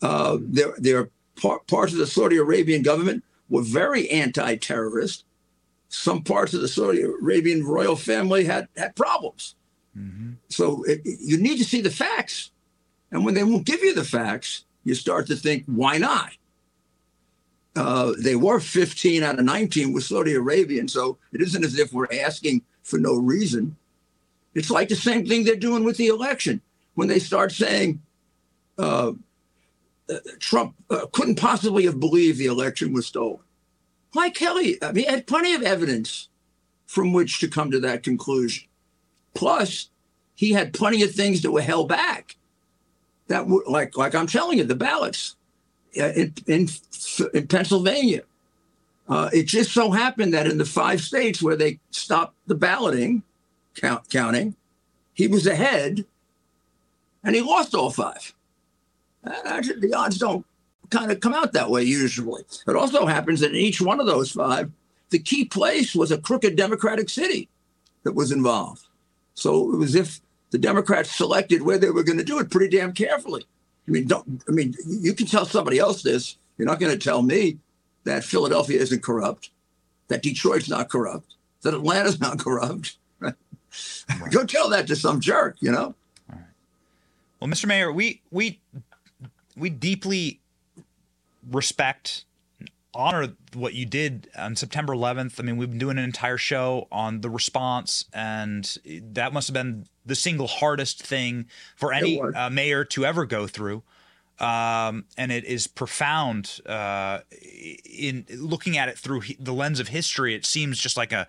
Parts of the Saudi Arabian government were very anti-terrorist. Some parts of the Saudi Arabian royal family had problems. Mm-hmm. So you need to see the facts. And when they won't give you the facts, you start to think, why not? They were 15 out of 19 with Saudi Arabian, so it isn't as if we're asking for no reason. It's like the same thing they're doing with the election. When they start saying Trump couldn't possibly have believed the election was stolen. Mike Kelly, I mean, had plenty of evidence from which to come to that conclusion. Plus, he had plenty of things that were held back. That would, like I'm telling you, the ballots. In Pennsylvania. It just so happened that in the 5 states where they stopped the balloting, counting, he was ahead and he lost all 5. Actually, the odds don't kind of come out that way usually. It also happens that in each one of those 5, the key place was a crooked Democratic city that was involved. So it was as if the Democrats selected where they were going to do it pretty damn carefully. I mean, you can tell somebody else this. You're not going to tell me that Philadelphia isn't corrupt, that Detroit's not corrupt, that Atlanta's not corrupt. Right? Right. Go tell that to some jerk, you know? All right. Well, Mr. Mayor, we deeply respect, honor what you did on September 11th. I mean, we've been doing an entire show on the response, and that must have been the single hardest thing for any mayor to ever go through. And it is profound in looking at it through the lens of history. It seems just like a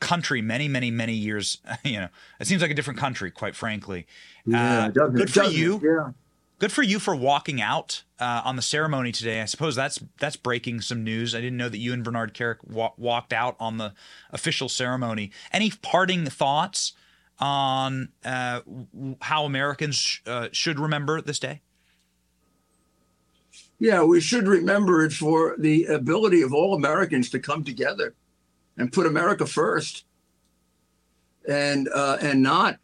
country many, many, many years, you know, it seems like a different country, quite frankly. Yeah, it doesn't, good for you. Yeah. Good for you for walking out on the ceremony today. I suppose that's breaking some news. I didn't know that you and Bernard Carrick walked out on the official ceremony. Any parting thoughts on how Americans should remember this day? Yeah, we should remember it for the ability of all Americans to come together and put America first, and not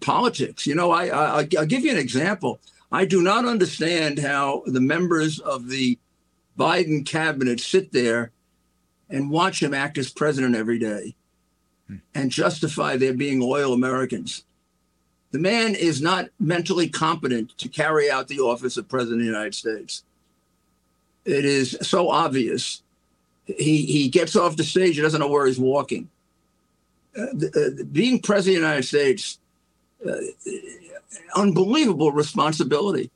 politics. You know, I'll give you an example. I do not understand how the members of the Biden cabinet sit there and watch him act as president every day and justify their being loyal Americans. The man is not mentally competent to carry out the office of president of the United States. It is so obvious. He gets off the stage, he doesn't know where he's walking. Being president of the United States, unbelievable responsibility.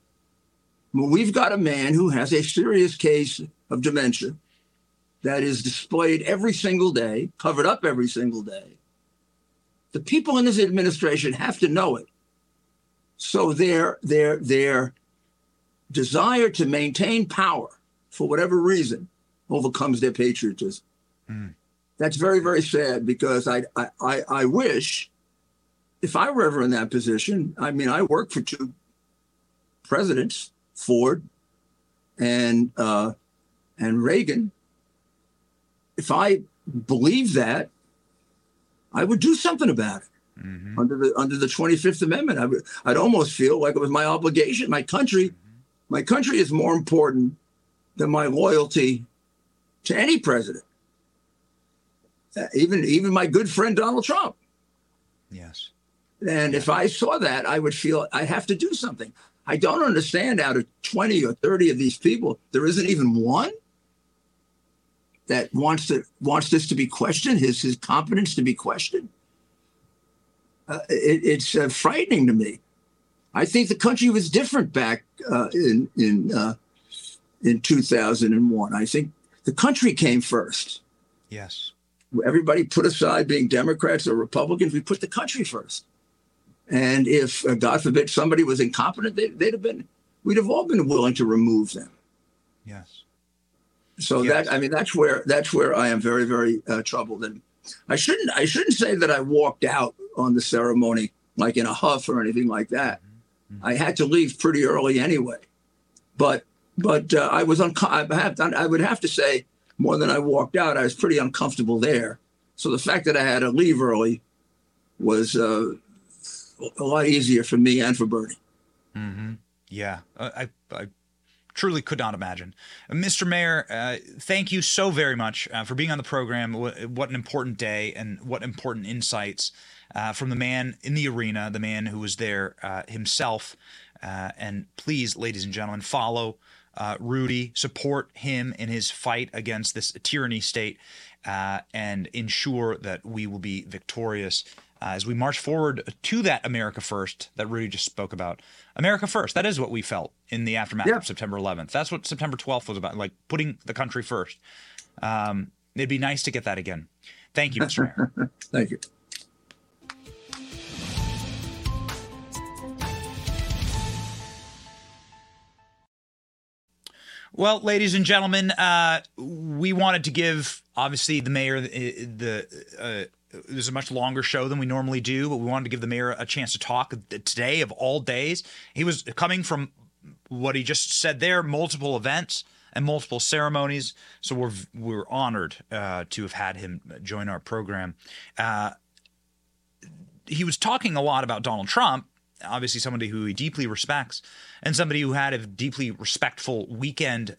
I mean, we've got a man who has a serious case of dementia that is displayed every single day, covered up every single day. The people in this administration have to know it. So their desire to maintain power for whatever reason overcomes their patriotism. Mm. That's very, very sad, because I wish, if I were ever in that position, I mean, I worked for two presidents, Ford and Reagan. If I believed that, I would do something about it. Mm-hmm. Under the 25th Amendment, I'd almost feel like it was my obligation. My country is more important than my loyalty to any president, even my good friend Donald Trump. Yes. And if I saw that, I would feel I have to do something. I don't understand, out of 20 or 30 of these people, there isn't even one that wants this to be questioned, his competence to be questioned. It's frightening to me. I think the country was different back in 2001. I think the country came first. Yes. Everybody put aside being Democrats or Republicans. We put the country first. And if, God forbid, somebody was incompetent, we'd have all been willing to remove them. Yes. So yes. That's where I am very, very troubled. And I shouldn't say that I walked out on the ceremony like in a huff or anything like that. Mm-hmm. I had to leave pretty early anyway. But I was I would have to say, more than I walked out, I was pretty uncomfortable there. So the fact that I had to leave early was a lot easier for me and for Bernie. Mm-hmm. Yeah, I truly could not imagine. Mr. Mayor, thank you so very much for being on the program. What an important day, and what important insights from the man in the arena, the man who was there himself. And please, ladies and gentlemen, follow Rudy, support him in his fight against this tyranny state, and ensure that we will be victorious as we march forward to that America first that Rudy just spoke about. America first. That is what we felt in the aftermath of September 11th. That's what September 12th was about, like putting the country first. It'd be nice to get that again. Thank you, Mr. Mayor. Thank you. Well, ladies and gentlemen, we wanted to give, obviously, the mayor there's a much longer show than we normally do, but we wanted to give the mayor a chance to talk today of all days. He was coming from what he just said there, multiple events and multiple ceremonies. So we're honored to have had him join our program. He was talking a lot about Donald Trump, obviously somebody who he deeply respects, and somebody who had a deeply respectful weekend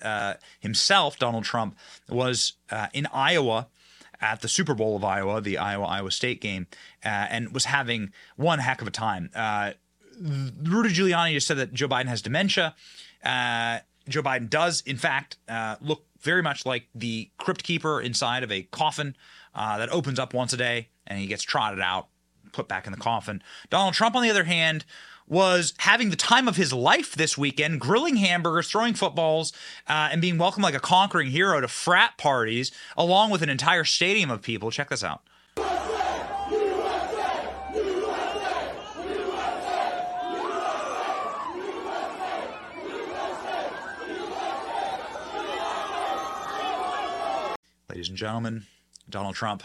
himself. Donald Trump was in Iowa at the Super Bowl of Iowa, the Iowa-Iowa State game, and was having one heck of a time. Rudy Giuliani just said that Joe Biden has dementia. Joe Biden does, in fact, look very much like the crypt keeper inside of a coffin that opens up once a day, and he gets trotted out, put back in the coffin. Donald Trump, on the other hand, was having the time of his life this weekend, grilling hamburgers, throwing footballs, and being welcomed like a conquering hero to frat parties, along with an entire stadium of people. Check this out. USA! USA! USA! USA! USA! Ladies and gentlemen, Donald Trump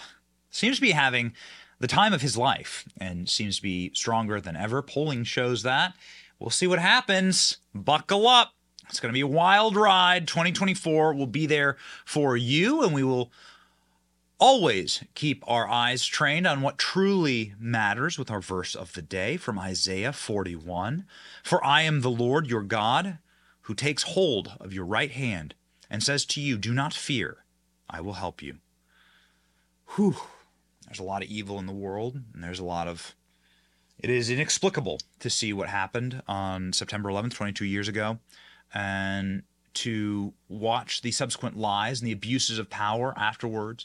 seems to be having the time of his life and seems to be stronger than ever. Polling shows that. We'll see what happens. Buckle up. It's going to be a wild ride. 2024 will be there for you, and we will always keep our eyes trained on what truly matters with our verse of the day from Isaiah 41. For I am the Lord your God, who takes hold of your right hand and says to you, do not fear, I will help you. Whew. There's a lot of evil in the world, and there's a lot of... It is inexplicable to see what happened on September 11th, 22 years ago, and to watch the subsequent lies and the abuses of power afterwards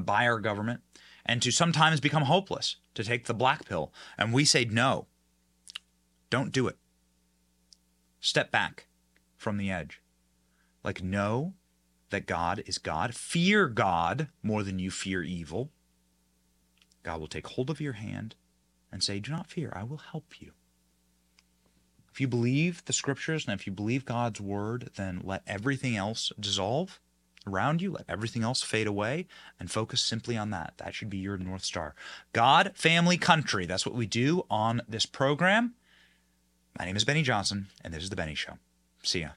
by our government, and to sometimes become hopeless, to take the black pill. And we say, no, don't do it. Step back from the edge. Like, know that God is God. Fear God more than you fear evil. God will take hold of your hand and say, do not fear, I will help you. If you believe the scriptures and if you believe God's word, then let everything else dissolve around you. Let everything else fade away and focus simply on that. That should be your North Star. God, family, country. That's what we do on this program. My name is Benny Johnson, and this is The Benny Show. See ya.